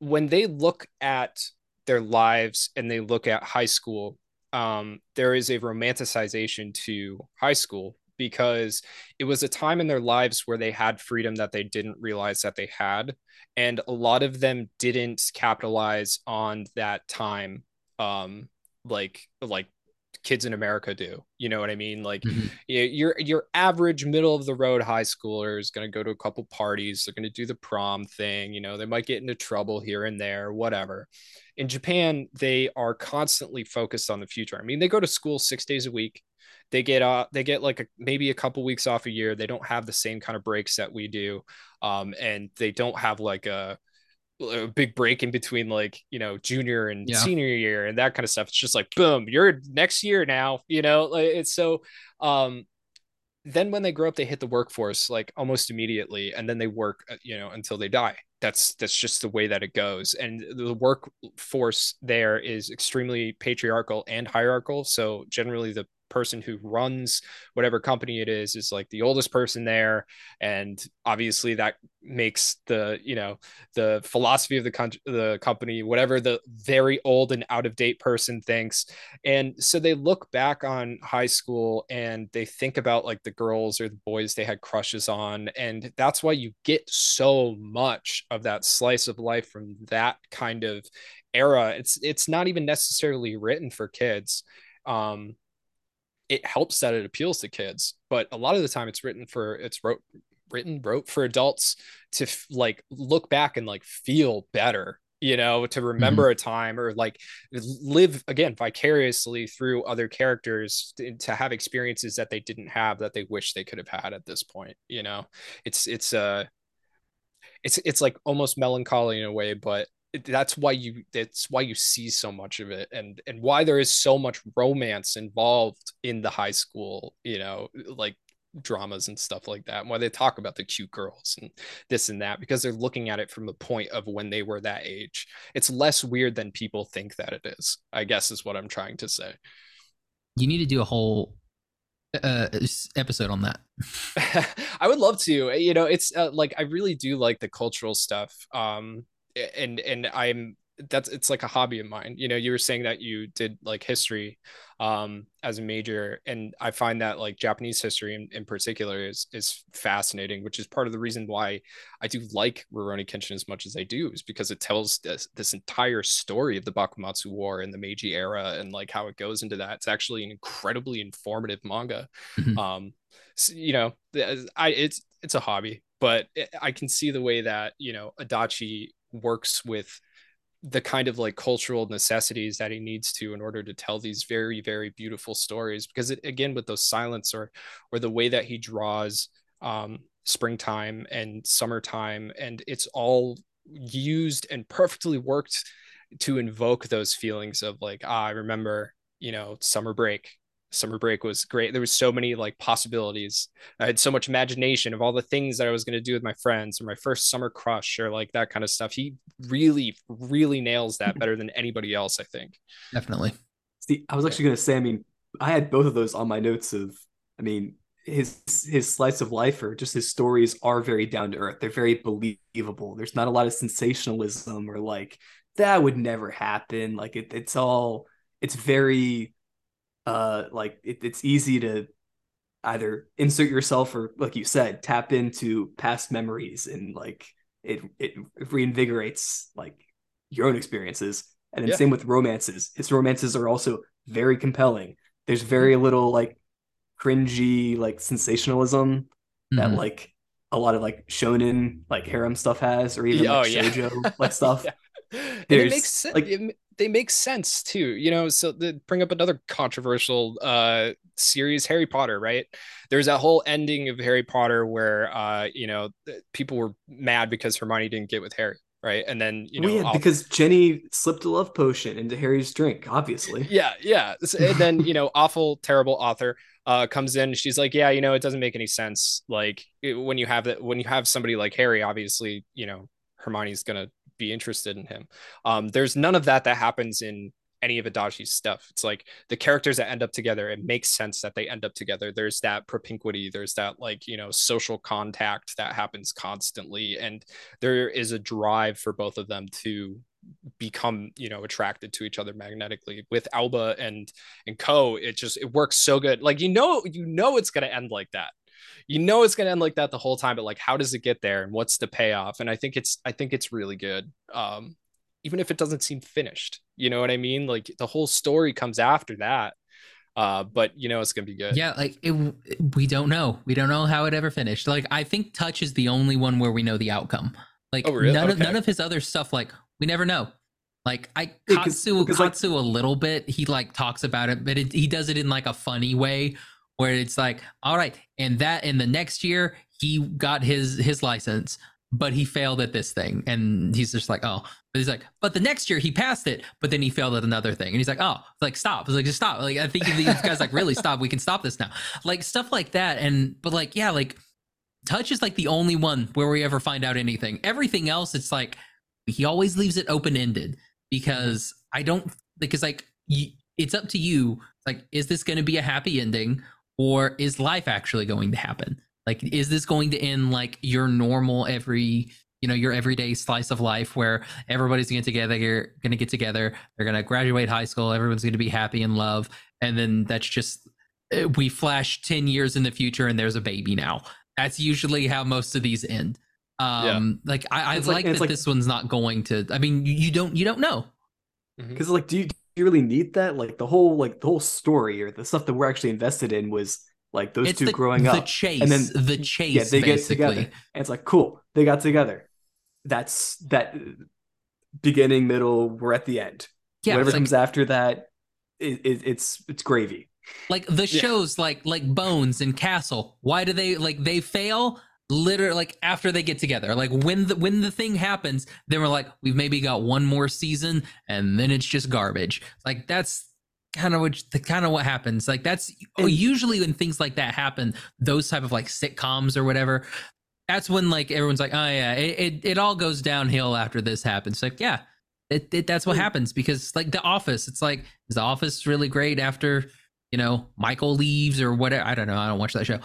when they look at their lives and they look at high school, there is a romanticization to high school because it was a time in their lives where they had freedom that they didn't realize that they had, and a lot of them didn't capitalize on that time like kids in America do, you know what I mean? Like your average middle of the road high schooler is going to go to a couple parties. They're going to do the prom thing. You know, they might get into trouble here and there, whatever. In Japan, they are constantly focused on the future. I mean, they go to school 6 days a week. They get like maybe a couple weeks off a year. They don't have the same kind of breaks that we do. And they don't have like a big break in between, like, you know, junior and senior year and that kind of stuff. It's just like, boom, you're next year now, you know. Like, it's so then when they grow up, they hit the workforce like almost immediately, and then they work, you know, until they die. That's just the way that it goes. And the workforce there is extremely patriarchal and hierarchical, so generally the person who runs whatever company it is like the oldest person there, and obviously that makes the, you know, the philosophy of the company whatever the very old and out of date person thinks. And so they look back on high school and they think about like the girls or the boys they had crushes on, and that's why you get so much of that slice of life from that kind of era. It's not even necessarily written for kids. It helps that it appeals to kids, but a lot of the time it's wrote for adults to like look back and like feel better, you know, to remember a time or like live again vicariously through other characters to have experiences that they didn't have that they wish they could have had at this point. You know, it's like almost melancholy in a way, but that's why you see so much of it, and why there is so much romance involved in the high school, you know, like dramas and stuff like that, and why they talk about the cute girls and this and that, because they're looking at it from the point of when they were that age. It's less weird than people think that it is, I guess, is what I'm trying to say. You need to do a whole episode on that. I would love to, you know. It's like I really do like the cultural stuff, and it's like a hobby of mine. You know, you were saying that you did like history as a major, and I find that like Japanese history in particular is fascinating, which is part of the reason why I do like Rurouni Kenshin as much as I do, is because it tells this entire story of the Bakumatsu War and the Meiji era and like how it goes into that. It's actually an incredibly informative manga. So, you know, it's a hobby, but I can see the way that, you know, Adachi works with the kind of like cultural necessities that he needs to in order to tell these very, very beautiful stories, because it, again, with those silence or the way that he draws springtime and summertime, and it's all used and perfectly worked to invoke those feelings of like, I remember, you know, summer break was great. There was so many like possibilities. I had so much imagination of all the things that I was going to do with my friends, or my first summer crush, or like that kind of stuff. He really, really nails that better than anybody else, I think. Definitely. See, I was actually going to say, I mean, I had both of those on my notes of, I mean, his slice of life, or just his stories, are very down to earth. They're very believable. There's not a lot of sensationalism or like that would never happen. Like it's very, like it's easy to either insert yourself or, like you said, tap into past memories, and like it reinvigorates like your own experiences. And then Same with romances. His romances are also very compelling. There's very little like cringy like sensationalism that like a lot of like shonen like harem stuff has, or even like shoujo like stuff. It makes sense. Like, they make sense too, you know. So they bring up another controversial series, Harry Potter, right? There's that whole ending of Harry Potter where you know, people were mad because Hermione didn't get with Harry, right? And then, you know, because Jenny slipped a love potion into Harry's drink, obviously. Yeah. And then, you know, awful, terrible author comes in. She's like, yeah, you know, it doesn't make any sense. Like when you have somebody like Harry, obviously, you know, Hermione's gonna be interested in him. There's none of that happens in any of Adachi's stuff. It's like the characters that end up together, it makes sense that they end up together. There's that propinquity, there's that like, you know, social contact that happens constantly, and there is a drive for both of them to become, you know, attracted to each other magnetically. With Alba and Co, it works so good. Like, you know it's going to end like that. You know it's going to end like that the whole time, but like, how does it get there, and what's the payoff? And I think it's really good, even if it doesn't seem finished. You know what I mean? Like, the whole story comes after that, but you know it's going to be good. Yeah, like we don't know how it ever finished. Like, I think Touch is the only one where we know the outcome. Like, oh, really? none of his other stuff, like, we never know. Like, Katsu a little bit, he like talks about it, but he does it in like a funny way, where it's like, all right, and that in the next year he got his license, but he failed at this thing, and he's just like, oh. But he's like, but the next year he passed it, but then he failed at another thing, and he's like, oh, like stop. It's like, just stop. Like, I think these guys like, really, stop. We can stop this now. Like, stuff like that. And but like, yeah, like Touch is like the only one where we ever find out anything. Everything else, it's like he always leaves it open ended because it's up to you. Like, is this going to be a happy ending? Or is life actually going to happen? Like, is this going to end like your normal your everyday slice of life, where everybody's going to get together, they're going to graduate high school, everyone's going to be happy in love, and then that's just, we flash 10 years in the future and there's a baby now. That's usually how most of these end. Like, I like that, like, this one's not going to, I mean, you don't know. Because like, do you really need that? Like, the whole story, or the stuff that we're actually invested in, was like those two growing up, the chase, and then the chase. Yeah, they basically get together, and it's like, cool, they got together. That's that beginning, middle. We're at the end. Yeah, whatever comes like, after that, it's gravy. Like the shows, like Bones and Castle. Why do they like they fail? Literally, like after they get together, like when the thing happens, then we're like, we've maybe got one more season, and then it's just garbage. Like, that's kind of what happens. Like, that's usually when things like that happen, those type of like sitcoms or whatever. That's when like everyone's like, oh yeah, it all goes downhill after this happens. Like, yeah, that's what happens, because like The Office, it's like, is The Office really great after? You know, Michael leaves or whatever. I don't know. I don't watch that show.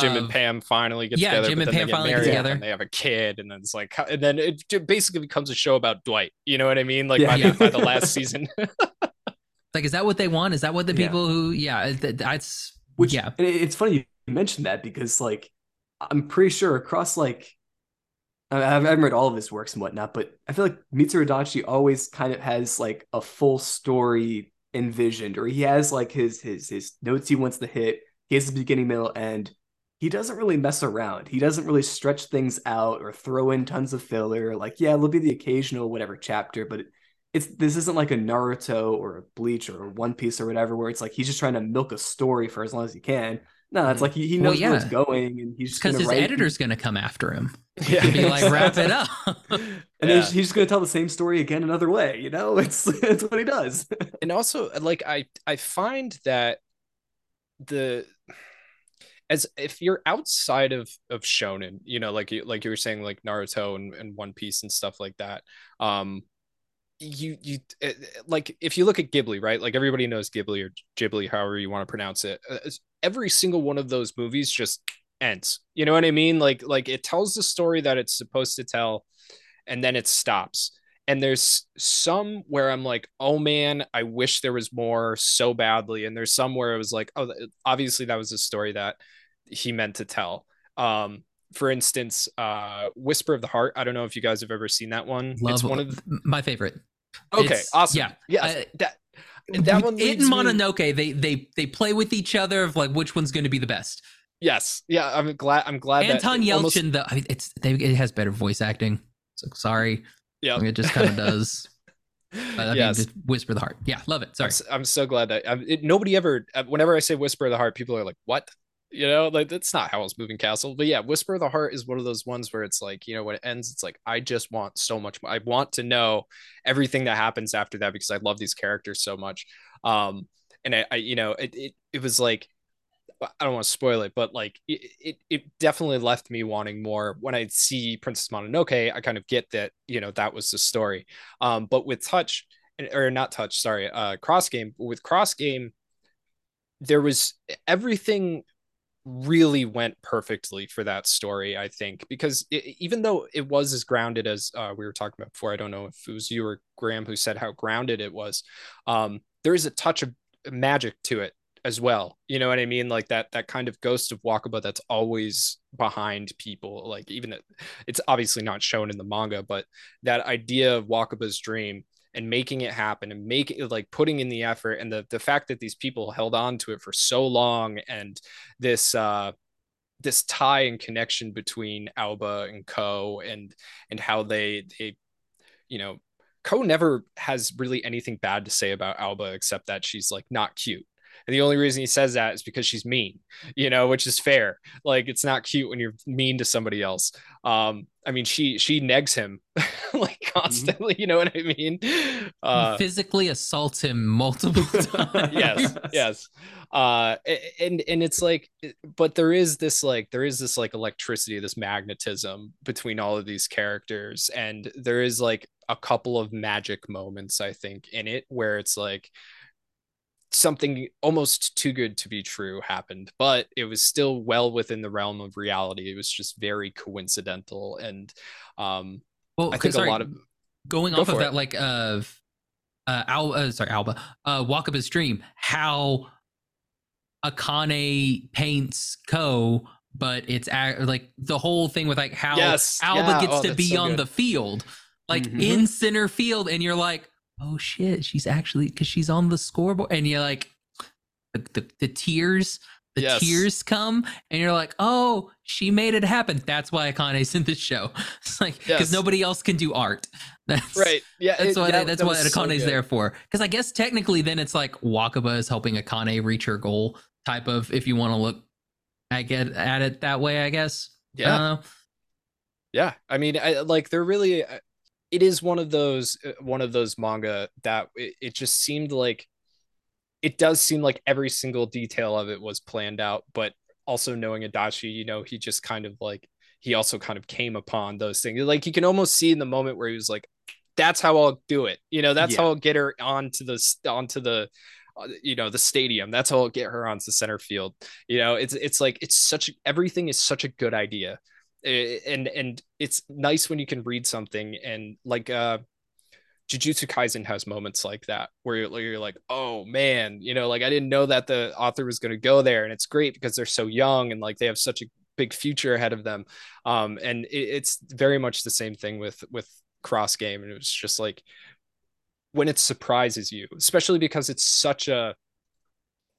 Jim and Pam finally get together. Yeah, Jim and Pam finally get together. And they have a kid, and then it's like, and then it basically becomes a show about Dwight. You know what I mean? Like, by the last season. Like, is that what they want? Is that what the people who? Yeah, that's which. Yeah, and it's funny you mentioned that, because like, I'm pretty sure across like, I haven't read all of his works and whatnot, but I feel like Mitsuru Adachi always kind of has like a full story envisioned, or he has like his notes he wants to hit. He has the beginning, middle, end. He doesn't really mess around. He doesn't really stretch things out or throw in tons of filler. Like, yeah, it'll be the occasional whatever chapter, but this isn't like a Naruto or a Bleach or a One Piece or whatever, where it's like he's just trying to milk a story for as long as he can. No, it's like he knows where it's going, and he's because his editor's going to come after him. Yeah, be like, wrap it up. And he's just going to tell the same story again another way. You know, it's what he does. And also, like I find that as if you're outside of shonen, you know, like you were saying, like Naruto and One Piece and stuff like that. You like if you look at Ghibli, right? Like everybody knows Ghibli or Ghibli, however you want to pronounce it. Every single one of those movies just ends. You know what I mean? Like it tells the story that it's supposed to tell, and then it stops. And there's some where I'm like, oh man, I wish there was more so badly. And there's some where it was like, oh, obviously that was a story that he meant to tell. For instance, Whisper of the Heart. I don't know if you guys have ever seen that one. Love, it's one of my favorite. Okay, it's, awesome. Yeah, yeah. That one in Mononoke, they play with each other of like which one's going to be the best. Yes, yeah. I'm glad. Anton Yelchin, though, I mean, it has better voice acting. So sorry. Yeah, I mean, it just kind of does. Just Whisper of the Heart. Yeah, love it. Sorry, I'm so glad that nobody ever. Whenever I say Whisper of the Heart, people are like, "What?" You know, like that's not Howl's Moving Castle. But yeah, Whisper of the Heart is one of those ones where it's like, you know, when it ends, it's like, I just want so much more. I want to know everything that happens after that because I love these characters so much. And I you know, it was like, I don't want to spoil it, but like it definitely left me wanting more. When I see Princess Mononoke, I kind of get that, you know, that was the story. But with Touch, or not Touch, sorry, Cross Game, there was everything really went perfectly for that story, I think, because even though it was as grounded as we were talking about before, I don't know if it was you or Graham who said how grounded it was, there is a touch of magic to it as well, you know what I mean, like that kind of ghost of Wakaba that's always behind people, like even it's obviously not shown in the manga, but that idea of Wakaba's dream and making it happen and making, like, putting in the effort, and the fact that these people held on to it for so long, and this tie and connection between Alba and Ko, and how they you know, Ko never has really anything bad to say about Alba except that she's like not cute. And the only reason he says that is because she's mean, you know, which is fair. Like, it's not cute when you're mean to somebody else. I mean, she negs him like constantly, you know what I mean? Physically assaults him multiple times. Yes. And it's like, but there is this like electricity, this magnetism between all of these characters. And there is like a couple of magic moments, I think, in it where it's like, something almost too good to be true happened, but it was still well within the realm of reality. It was just very coincidental. And I think a lot of going off of that, like of Alba, Wakaba's dream, how Akane paints Ko, but it's like the whole thing with like how Alba gets to be on the field, like in center field, and you're like, oh shit, she's actually, because she's on the scoreboard, and you're like, the tears come, and you're like, oh, she made it happen. That's why Akane's in this show. It's like, because nobody else can do art. That's right. Yeah, that's what Akane's there for. Because I guess technically then it's like Wakaba is helping Akane reach her goal, type of, if you want to look at it that way, I guess. Yeah. I mean, they're really. It is one of those manga that it just seemed like, it does seem like every single detail of it was planned out, but also knowing Adachi, you know, he just kind of like, he also kind of came upon those things. Like, you can almost see in the moment where he was like, that's how I'll do it. You know, that's how I'll get her onto the you know, the stadium. That's how I'll get her onto center field. You know, it's like, everything is such a good idea. And it's nice when you can read something, and like Jujutsu Kaisen has moments like that where you're like, oh man, you know, like I didn't know that the author was going to go there, and it's great because they're so young and like they have such a big future ahead of them. And it's very much the same thing with Cross Game, and it was just like when it surprises you, especially because it's such a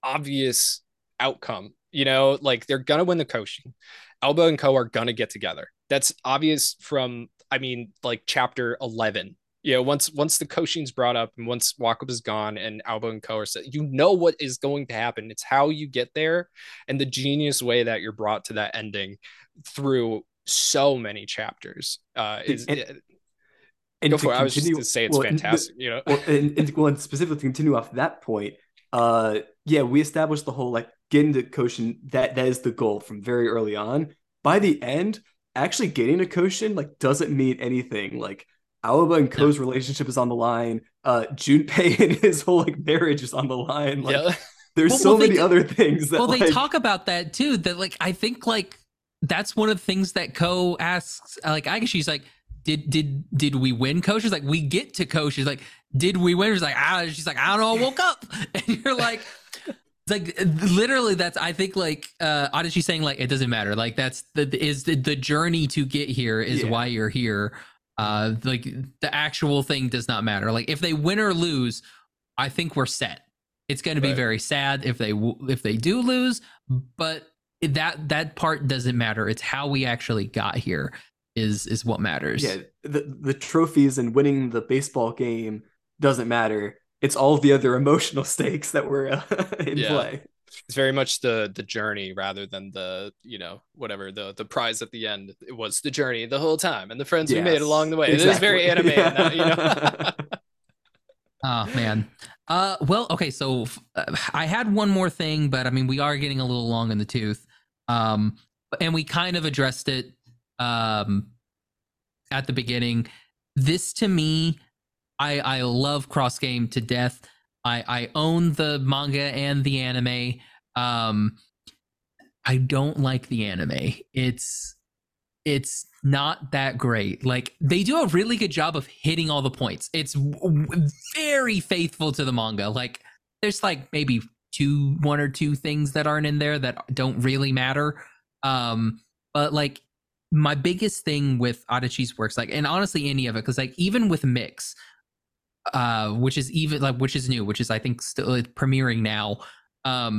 obvious outcome. You know, like they're going to win the Koshin. Alba and Ko are going to get together. That's obvious from, I mean, like chapter 11, Yeah, once the Koshin's brought up and once Wakaba's gone and Alba and Co are set, you know what is going to happen. It's how you get there and the genius way that you're brought to that ending through so many chapters. I was just going to say it's fantastic. And specifically to continue off that point, we established the whole getting to Koshin, that is the goal from very early on. By the end, actually getting to Koshin doesn't mean anything. Aoba and Ko's relationship is on the line. Junpei and his whole marriage is on the line. There's many other things. That, they talk about that too. That I think that's one of the things that Ko asks. Aikishi's did we win, Ko? She's we get to Ko. She's did we win? She's she's I don't know. I woke up, and you're literally that's I think Adachi saying it doesn't matter. That's the journey to get here is why you're here. The actual thing does not matter. If they win or lose, I think we're set. It's going to be very sad if they do lose, but that part doesn't matter. It's how we actually got here is what matters. Yeah, the trophies and winning the baseball game doesn't matter. It's all the other emotional stakes that were in play. It's very much the journey rather than the, whatever, the prize at the end. It was the journey the whole time and the friends we made along the way. Exactly. It is very anime. Oh, man. I had one more thing, but I mean, we are getting a little long in the tooth. And we kind of addressed it at the beginning. This, to me, I love Cross Game to death. I own the manga and the anime. I don't like the anime. It's not that great. They do a really good job of hitting all the points. It's very faithful to the manga. There's maybe one or two things that aren't in there that don't really matter. But my biggest thing with Adachi's works, and honestly any of it, because even with Mix, which is even which is new, which is I think still premiering now. I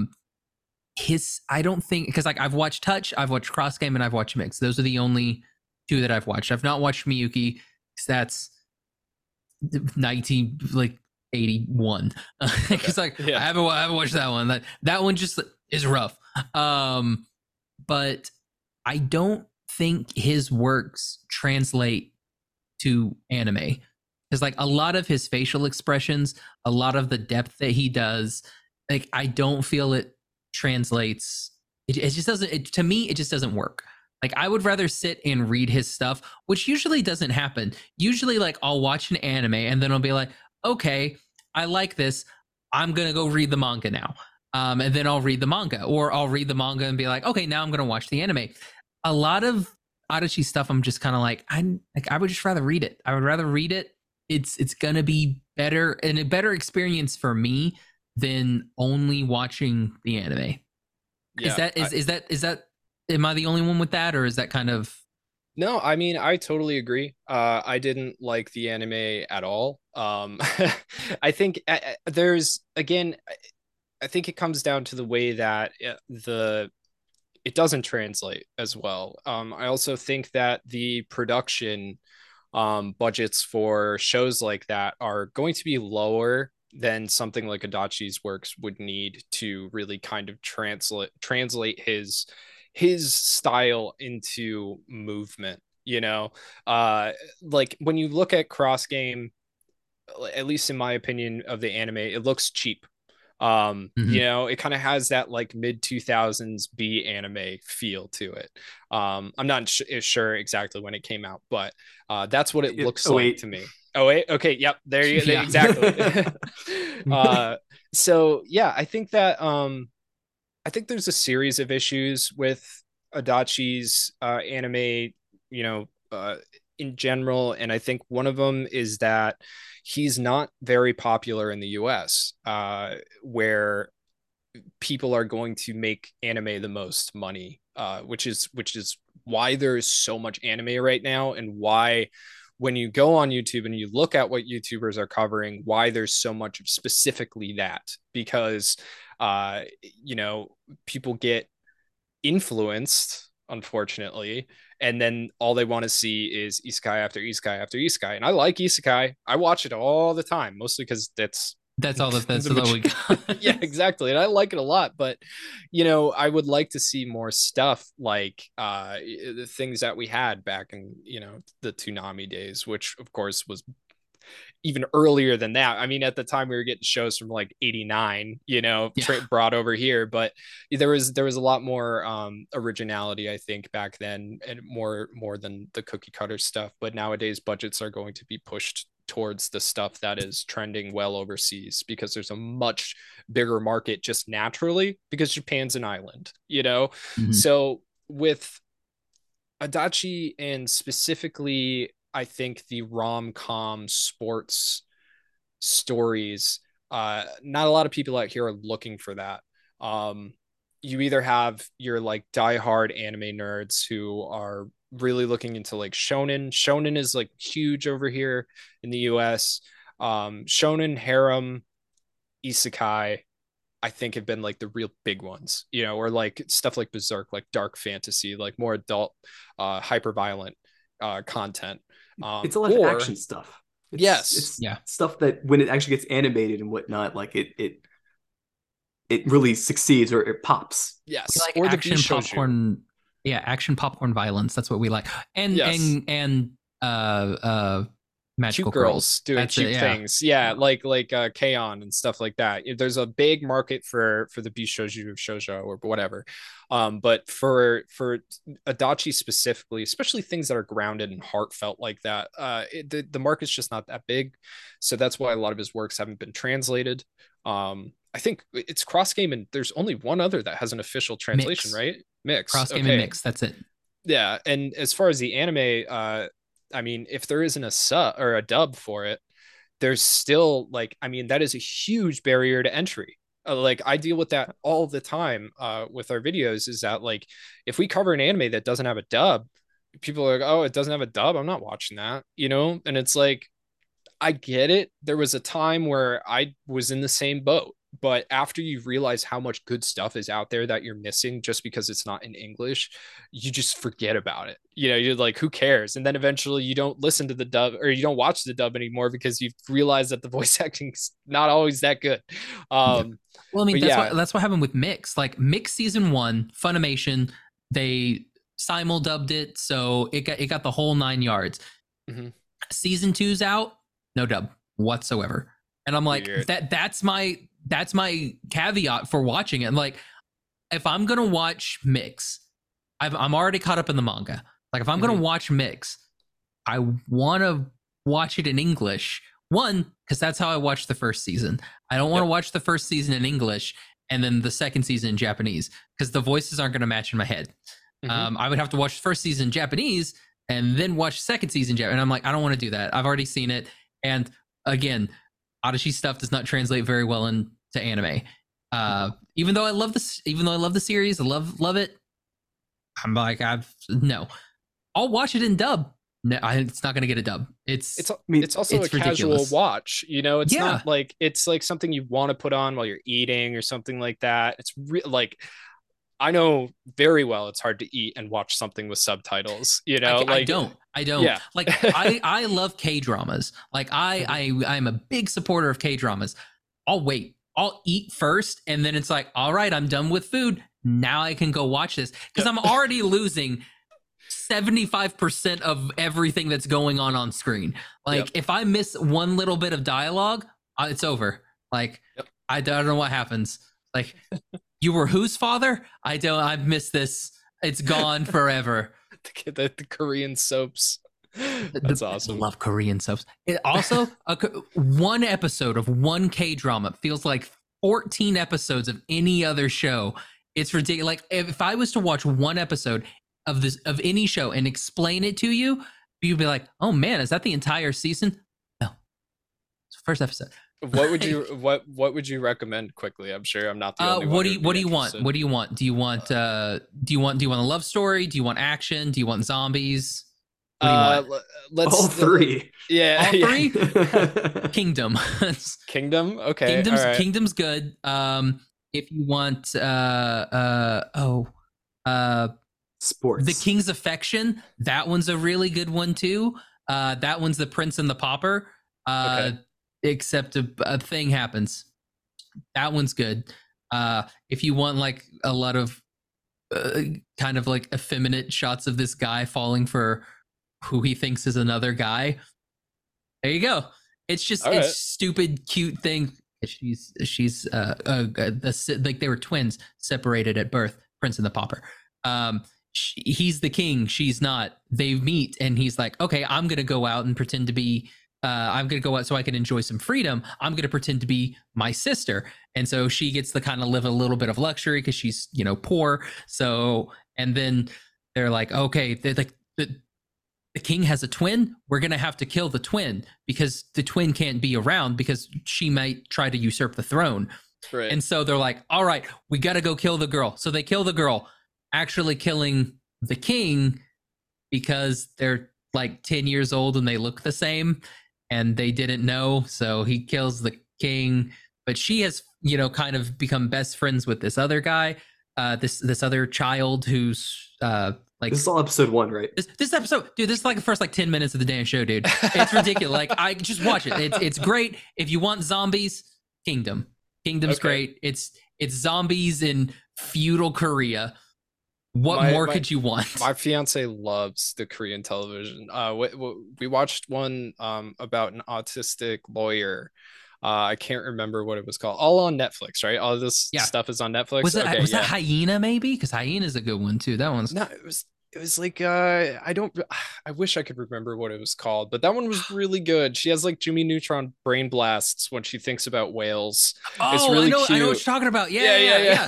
don't think because I've watched Touch, I've watched Cross Game, and I've watched Mix. Those are the only two that I've watched. I've not watched Miyuki because that's 1981. It's I haven't watched that one. That one just is rough. But I don't think his works translate to anime. Because a lot of his facial expressions, a lot of the depth that he does, I don't feel it translates. It just doesn't. To me, it just doesn't work. I would rather sit and read his stuff, which usually doesn't happen. Usually, I'll watch an anime and then I'll be like, okay, I like this. I'm gonna go read the manga now, and then I'll read the manga, or I'll read the manga and be like, okay, now I'm gonna watch the anime. A lot of Adachi stuff, I'm just kind of I would just rather read it. I would rather read it. It's gonna be better and a better experience for me than only watching the anime. Yeah, am I the only one with that, or is that kind of? No, I mean, I totally agree. I didn't like the anime at all. I think I think it comes down to the way that it doesn't translate as well. I also think that the production budgets for shows like that are going to be lower than something like Adachi's works would need to really kind of translate his style into movement. When you look at Cross Game, at least in my opinion of the anime, it looks cheap. Mm-hmm. It kind of has that mid 2000s B anime feel to it. I'm not sure exactly when it came out, but that's what it looks like to me. Oh wait, okay, yep, there you go. Yeah. Exactly. So yeah, I think that I think there's a series of issues with Adachi's anime, in general, and I think one of them is that he's not very popular in the US, where people are going to make anime the most money, which is why there is so much anime right now, and why when you go on YouTube and you look at what YouTubers are covering, why there's so much of specifically that, because people get influenced, unfortunately, And then all they want to see is isekai after isekai after isekai. And I like isekai. I watch it all the time, mostly because that's all that we got. Yeah, exactly. And I like it a lot, but you know, I would like to see more stuff like the things that we had back in, you know, the Toonami days, which of course was even earlier than that. I mean, at the time we were getting shows from like 89, you know, brought over here, but there was a lot more originality, I think, back then, and more than the cookie cutter stuff. But nowadays budgets are going to be pushed towards the stuff that is trending well overseas, because there's a much bigger market just naturally, because Japan's an island, you know. Mm-hmm. So with Adachi, and specifically I think the rom-com sports stories, not a lot of people out here are looking for that. You either have your like diehard anime nerds who are really looking into like shonen. Shonen is like huge over here in the US. Shonen, harem, isekai, I think have been like the real big ones, you know, or like stuff like Berserk, like dark fantasy, like more adult, hyper-violent content. It's a lot of action stuff. It's stuff that when it actually gets animated and whatnot, like it really succeeds, or it pops. Yes, like or action popcorn. Yeah, action popcorn violence. That's what we like. And magical cute girls doing cute things. Yeah, like K-On! And stuff like that. There's a big market for the bishoujo, shoujo, or whatever. But for Adachi specifically, especially things that are grounded and heartfelt like that, the market's just not that big. So that's why a lot of his works haven't been translated. I think it's Cross Game, and there's only one other that has an official translation, Mix. Right? Mix. Cross Game and Mix, that's it. Yeah, and as far as the anime, I mean, if there isn't a sub or a dub for it, there's still like, I mean, that is a huge barrier to entry. Like I deal with that all the time with our videos, is that like, if we cover an anime that doesn't have a dub, people are like, oh, it doesn't have a dub, I'm not watching that, you know? And it's like, I get it. There was a time where I was in the same boat, but after you realize how much good stuff is out there that you're missing just because it's not in English, you just forget about it. You know, you're like, who cares? And then eventually you don't listen to the dub, or you don't watch the dub anymore, because you've realized that the voice acting's not always that good. Well, I mean, that's what happened with Mix. Like Mix season 1, Funimation, they simul dubbed it, so it got the whole 9 yards. Mm-hmm. Season 2's out, no dub whatsoever. And I'm like, weird. That's my caveat for watching it. I'm like, if I'm going to watch Mix, I'm already caught up in the manga. Like, if I'm going to watch Mix, I want to watch it in English. One, because that's how I watched the first season. I don't want to watch the first season in English and then the second season in Japanese, because the voices aren't going to match in my head. Mm-hmm. I would have to watch the first season in Japanese and then watch second season in Japanese. And I'm like, I don't want to do that. I've already seen it. And again, Adachi stuff does not translate very well into anime. Even though I love the series, I love it. I'm like, I'll watch it in dub. No, it's not going to get a dub. It's also a casual watch. You know, it's not like it's like something you want to put on while you're eating or something like that. It's like, I know very well it's hard to eat and watch something with subtitles, you know? I don't. Yeah. Like, I love K-dramas. Like, I'm a big supporter of K-dramas. I'll wait. I'll eat first, and then it's like, all right, I'm done with food. Now I can go watch this. Because I'm already losing 75% of everything that's going on screen. Like, if I miss one little bit of dialogue, it's over. Like, I don't know what happens. Like... You were whose father? I've missed this. It's gone forever. The Korean soaps. That's awesome. I love Korean soaps. It also, one episode of one K-drama feels like 14 episodes of any other show. It's ridiculous. Like, if I was to watch one episode of any show and explain it to you, you'd be like, oh man, is that the entire season? No. It's the first episode. What would you recommend quickly? I'm sure I'm not the only one. What do you want? Do you want a love story? Do you want action? Do you want zombies? Let's all three. All three? Kingdom. Kingdom? Okay. Kingdom's good. If you want sports. The King's Affection, that one's a really good one too. That one's the Prince and the Pauper, okay. Except a thing happens. That one's good. If you want like a lot of kind of like effeminate shots of this guy falling for who he thinks is another guy, there you go. It's just it's stupid, cute thing. She's like they were twins, separated at birth. Prince and the Pauper. He's the king. She's not. They meet, and he's like, okay, I'm gonna go out and pretend to be. I'm gonna go out so I can enjoy some freedom. I'm gonna pretend to be my sister, and so she gets to kind of live a little bit of luxury because she's poor. So and then they're like, okay, they're like the king has a twin. We're gonna have to kill the twin because the twin can't be around because she might try to usurp the throne. Right. And so they're like, all right, we got to go kill the girl. So they kill the girl, actually killing the king because they're like 10 years old and they look the same and they didn't know. So he kills the king, but she has, kind of become best friends with this other guy, this other child who's like, this is all episode one, right? This episode, dude, this is like the first like 10 minutes of the damn show, dude. It's ridiculous. Like I just watch it. It's great. If you want zombies, Kingdom's great. It's zombies in feudal Korea. What more could you want? My fiance loves the Korean television. We watched one about an autistic lawyer. I can't remember what it was called. All on Netflix, right? All this stuff is on Netflix. Was that Hyena maybe? Because Hyena's a good one too. That one's no. It was like I wish I could remember what it was called, but that one was really good. She has like Jimmy Neutron brain blasts when she thinks about whales. Oh, it's really cute. I know what you're talking about. Yeah.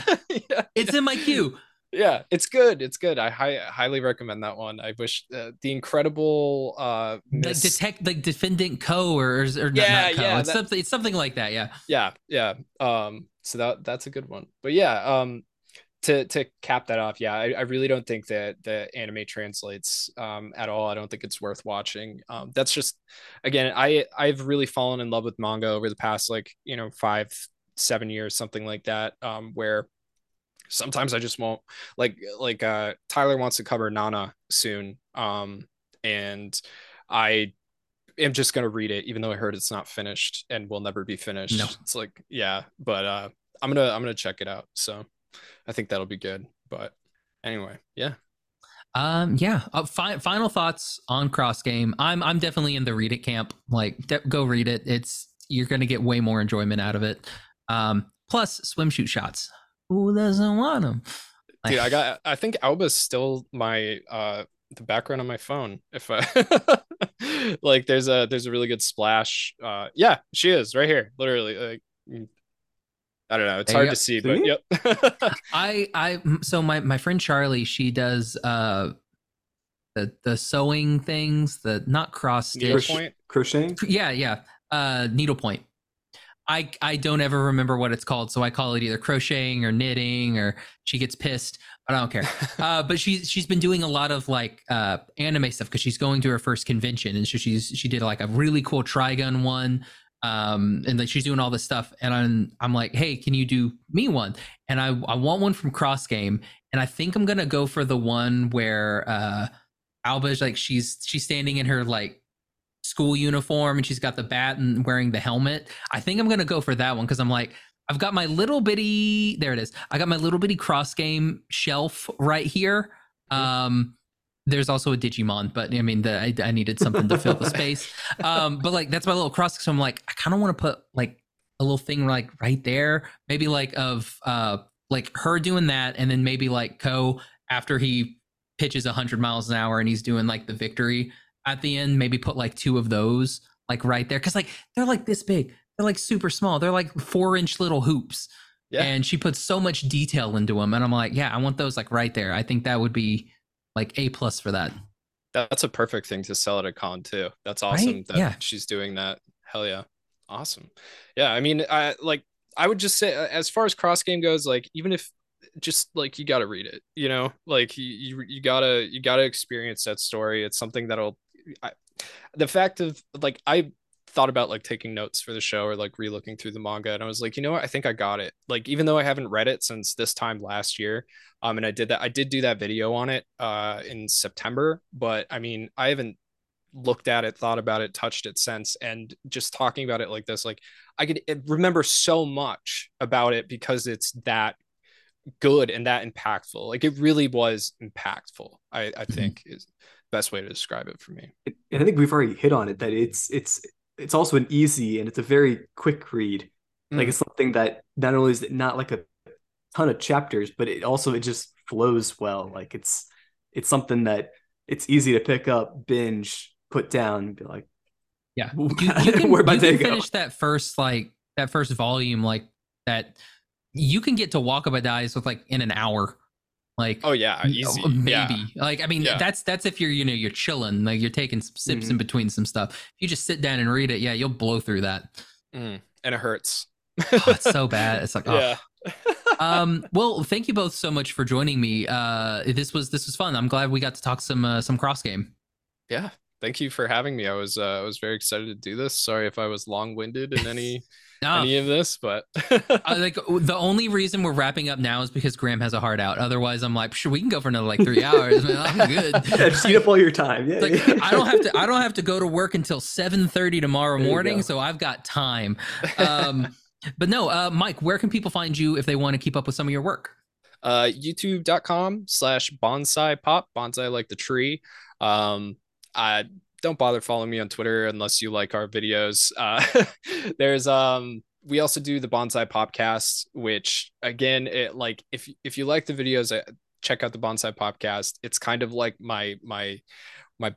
Yeah. It's in my queue. Yeah, it's good. It's good. I highly recommend that one. I wish the incredible Defendant Co or not Co. Yeah, it's something like that. Yeah. Yeah. So that's a good one. But yeah. To cap that off, I really don't think that the anime translates at all. I don't think it's worth watching. That's just, again, I've really fallen in love with manga over the past 5-7 years, something like that, where sometimes I just won't like Tyler wants to cover Nana soon, and I am just gonna read it even though I heard it's not finished and will never be finished. No. It's like but I'm gonna check it out, so I think that'll be good. But anyway, final thoughts on Cross Game. I'm definitely in the read it camp. Like go read it. You're gonna get way more enjoyment out of it. Plus swimsuit shots, who doesn't want them? Dude, I think Alba's still my the background on my phone. If I like there's a really good splash. She is right here, literally, like I don't know. It's hard to see, but yep. So my friend Charlie, she does the sewing things, the not cross stitch, crocheting. Yeah. Needlepoint. I don't ever remember what it's called, so I call it either crocheting or knitting, or she gets pissed, but I don't care. But she's been doing a lot of like anime stuff because she's going to her first convention, and so she did like a really cool trigun one. And like she's doing all this stuff, and I'm like, hey, can you do me one? And I want one from Cross Game, and I think I'm gonna go for the one where Alba's like she's standing in her like school uniform and she's got the bat and wearing the helmet. I think I'm gonna go for that one because I'm like, I've got my little bitty, there it is, I got my little bitty Cross Game shelf right here. There's also a Digimon, but I mean, I needed something to fill the space. But like, that's my little cross. So I'm like, I kind of want to put like a little thing like right there, maybe like of like her doing that, and then maybe like Ko after he pitches 100 miles an hour and he's doing like the victory at the end. Maybe put like two of those like right there, because like they're like this big, they're like super small, they're like 4-inch little hoops, and she puts so much detail into them, and I'm like, I want those like right there. I think that would be like A+ for that. That's a perfect thing to sell at a con too. That's awesome, right? She's doing that. Hell yeah, awesome. Yeah, I mean, I would just say, as far as Cross Game goes, like even if just like you got to read it, like you gotta experience that story. It's something that'll the fact of like I thought about like taking notes for the show or like relooking through the manga, and I was like, you know what, I think I got it. Like, even though I haven't read it since this time last year, and I did that video on it in September, but I mean, I haven't looked at it, thought about it, touched it since. And just talking about it like this, like I could remember so much about it because it's that good and that impactful. Like, it really was impactful, I think is the best way to describe it for me. And I think we've already hit on it, that it's also an easy, and it's a very quick read. Like, it's something that not only is it not like a ton of chapters, but it just flows well. Like, it's something that it's easy to pick up, binge, put down, and be like, yeah, you can finish that first volume, like that. You can get to Wakaba Dies with like in an hour. Like, oh yeah, easy. Maybe. Yeah. Like, I mean, yeah. That's if you're, you know, you're chilling, like you're taking some sips in between some stuff. If you just sit down and read it, yeah, you'll blow through that. And it hurts. Oh, it's so bad. It's like, oh. Yeah. Well, thank you both so much for joining me. This was fun. I'm glad we got to talk some Cross Game. Yeah. Thank you for having me. I was very excited to do this. Sorry if I was long-winded in any of this, but like the only reason we're wrapping up now is because Graham has a hard out. Otherwise, I'm like, sure, we can go for another like 3 hours. Man, I'm good. Yeah, just eat up all your time. Yeah, like, yeah. I don't have to go to work until 7:30 tomorrow morning, so I've got time. But no, Mike, where can people find you if they want to keep up with some of your work? YouTube.com/bonsai pop, bonsai like the tree. Don't bother following me on Twitter unless you like our videos. We also do the Bonsai Popcast, which again, it like if you like the videos, check out the Bonsai Popcast. It's kind of like my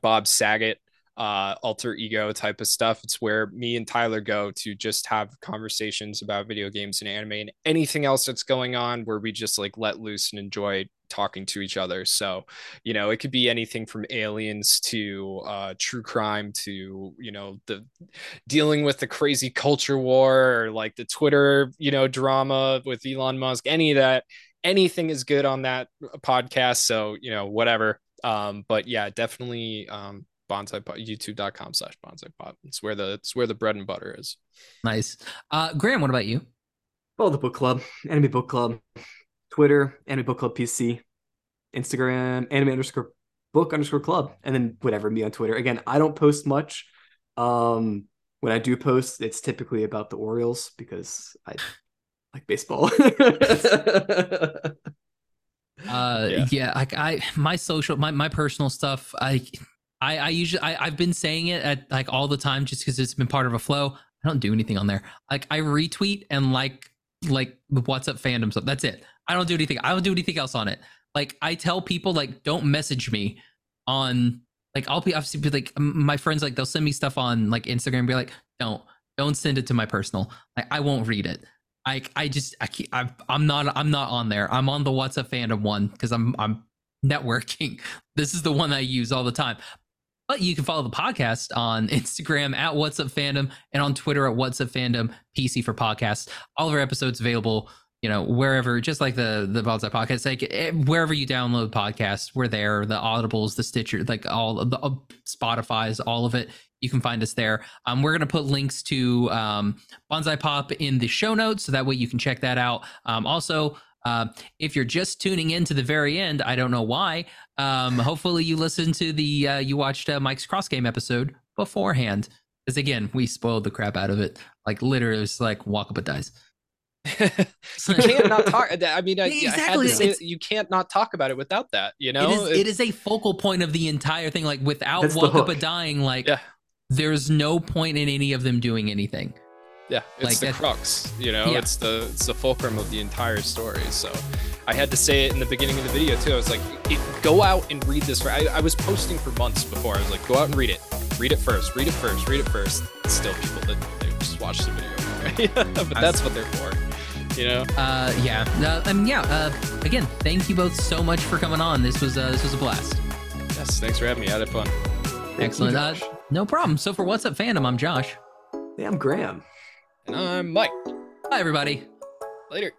Bob Saget alter ego type of stuff. It's where me and Tyler go to just have conversations about video games and anime and anything else that's going on, where we just like let loose and enjoy talking to each other. So, you know, it could be anything from aliens to true crime to, you know, the dealing with the crazy culture war, or like the Twitter, you know, drama with Elon Musk, any of that. Anything is good on that podcast. So, you know, whatever. But yeah, definitely Bonsai Pop, youtube.com/bonsai pop. It's where the bread and butter is. Nice. Graham, what about you? Well, the book club, Anime Book Club, Twitter, Anime Book Club PC, Instagram, anime_book_club, and then whatever, me on Twitter. Again, I don't post much. When I do post, it's typically about the Orioles because I like baseball. Like my personal stuff, I've been saying it at like all the time just because it's been part of a flow. I don't do anything on there. Like, I retweet and like the WhatsApp fandom stuff. That's it. I don't do anything. I don't do anything else on it. Like, I tell people, like, don't message me on like, I'll be like, my friends, like, they'll send me stuff on like Instagram and be like, don't send it to my personal. Like, I won't read it. I'm not on there. I'm on the WhatsApp fandom one because I'm networking. This is the one I use all the time. But you can follow the podcast on Instagram at What's Up Fandom and on Twitter at What's Up Fandom PC for podcasts. All of our episodes available, you know, wherever, just like the Bonsai Podcast, like wherever you download podcasts, we're there. The Audibles, the Stitcher, like all of the Spotify's, all of it. You can find us there. We're going to put links to Bonsai Pop in the show notes, so that way you can check that out. Also, if you're just tuning in to the very end, I don't know why. Hopefully you listened to you watched Mike's Cross Game episode beforehand, because again, we spoiled the crap out of it. Like, literally, it's like Wakaba Dies. You can't not talk. I mean, exactly. You can't not talk about it without that. You know, it is a focal point of the entire thing. Like, without Wakaba dying, like there's no point in any of them doing anything. Yeah, it's like the crux, you know, it's the fulcrum of the entire story. So I had to say it in the beginning of the video too. I was like, go out and read this. I was posting for months before. I was like, go out and read it first. Still, people they just watched the video. But that's what they're for, you know? Again, thank you both so much for coming on. This was a blast. Yes, thanks for having me. I had fun. Excellent. No problem. So for What's Up Fandom, I'm Josh. Yeah, I'm Graham. And I'm Mike. Bye, everybody. Later.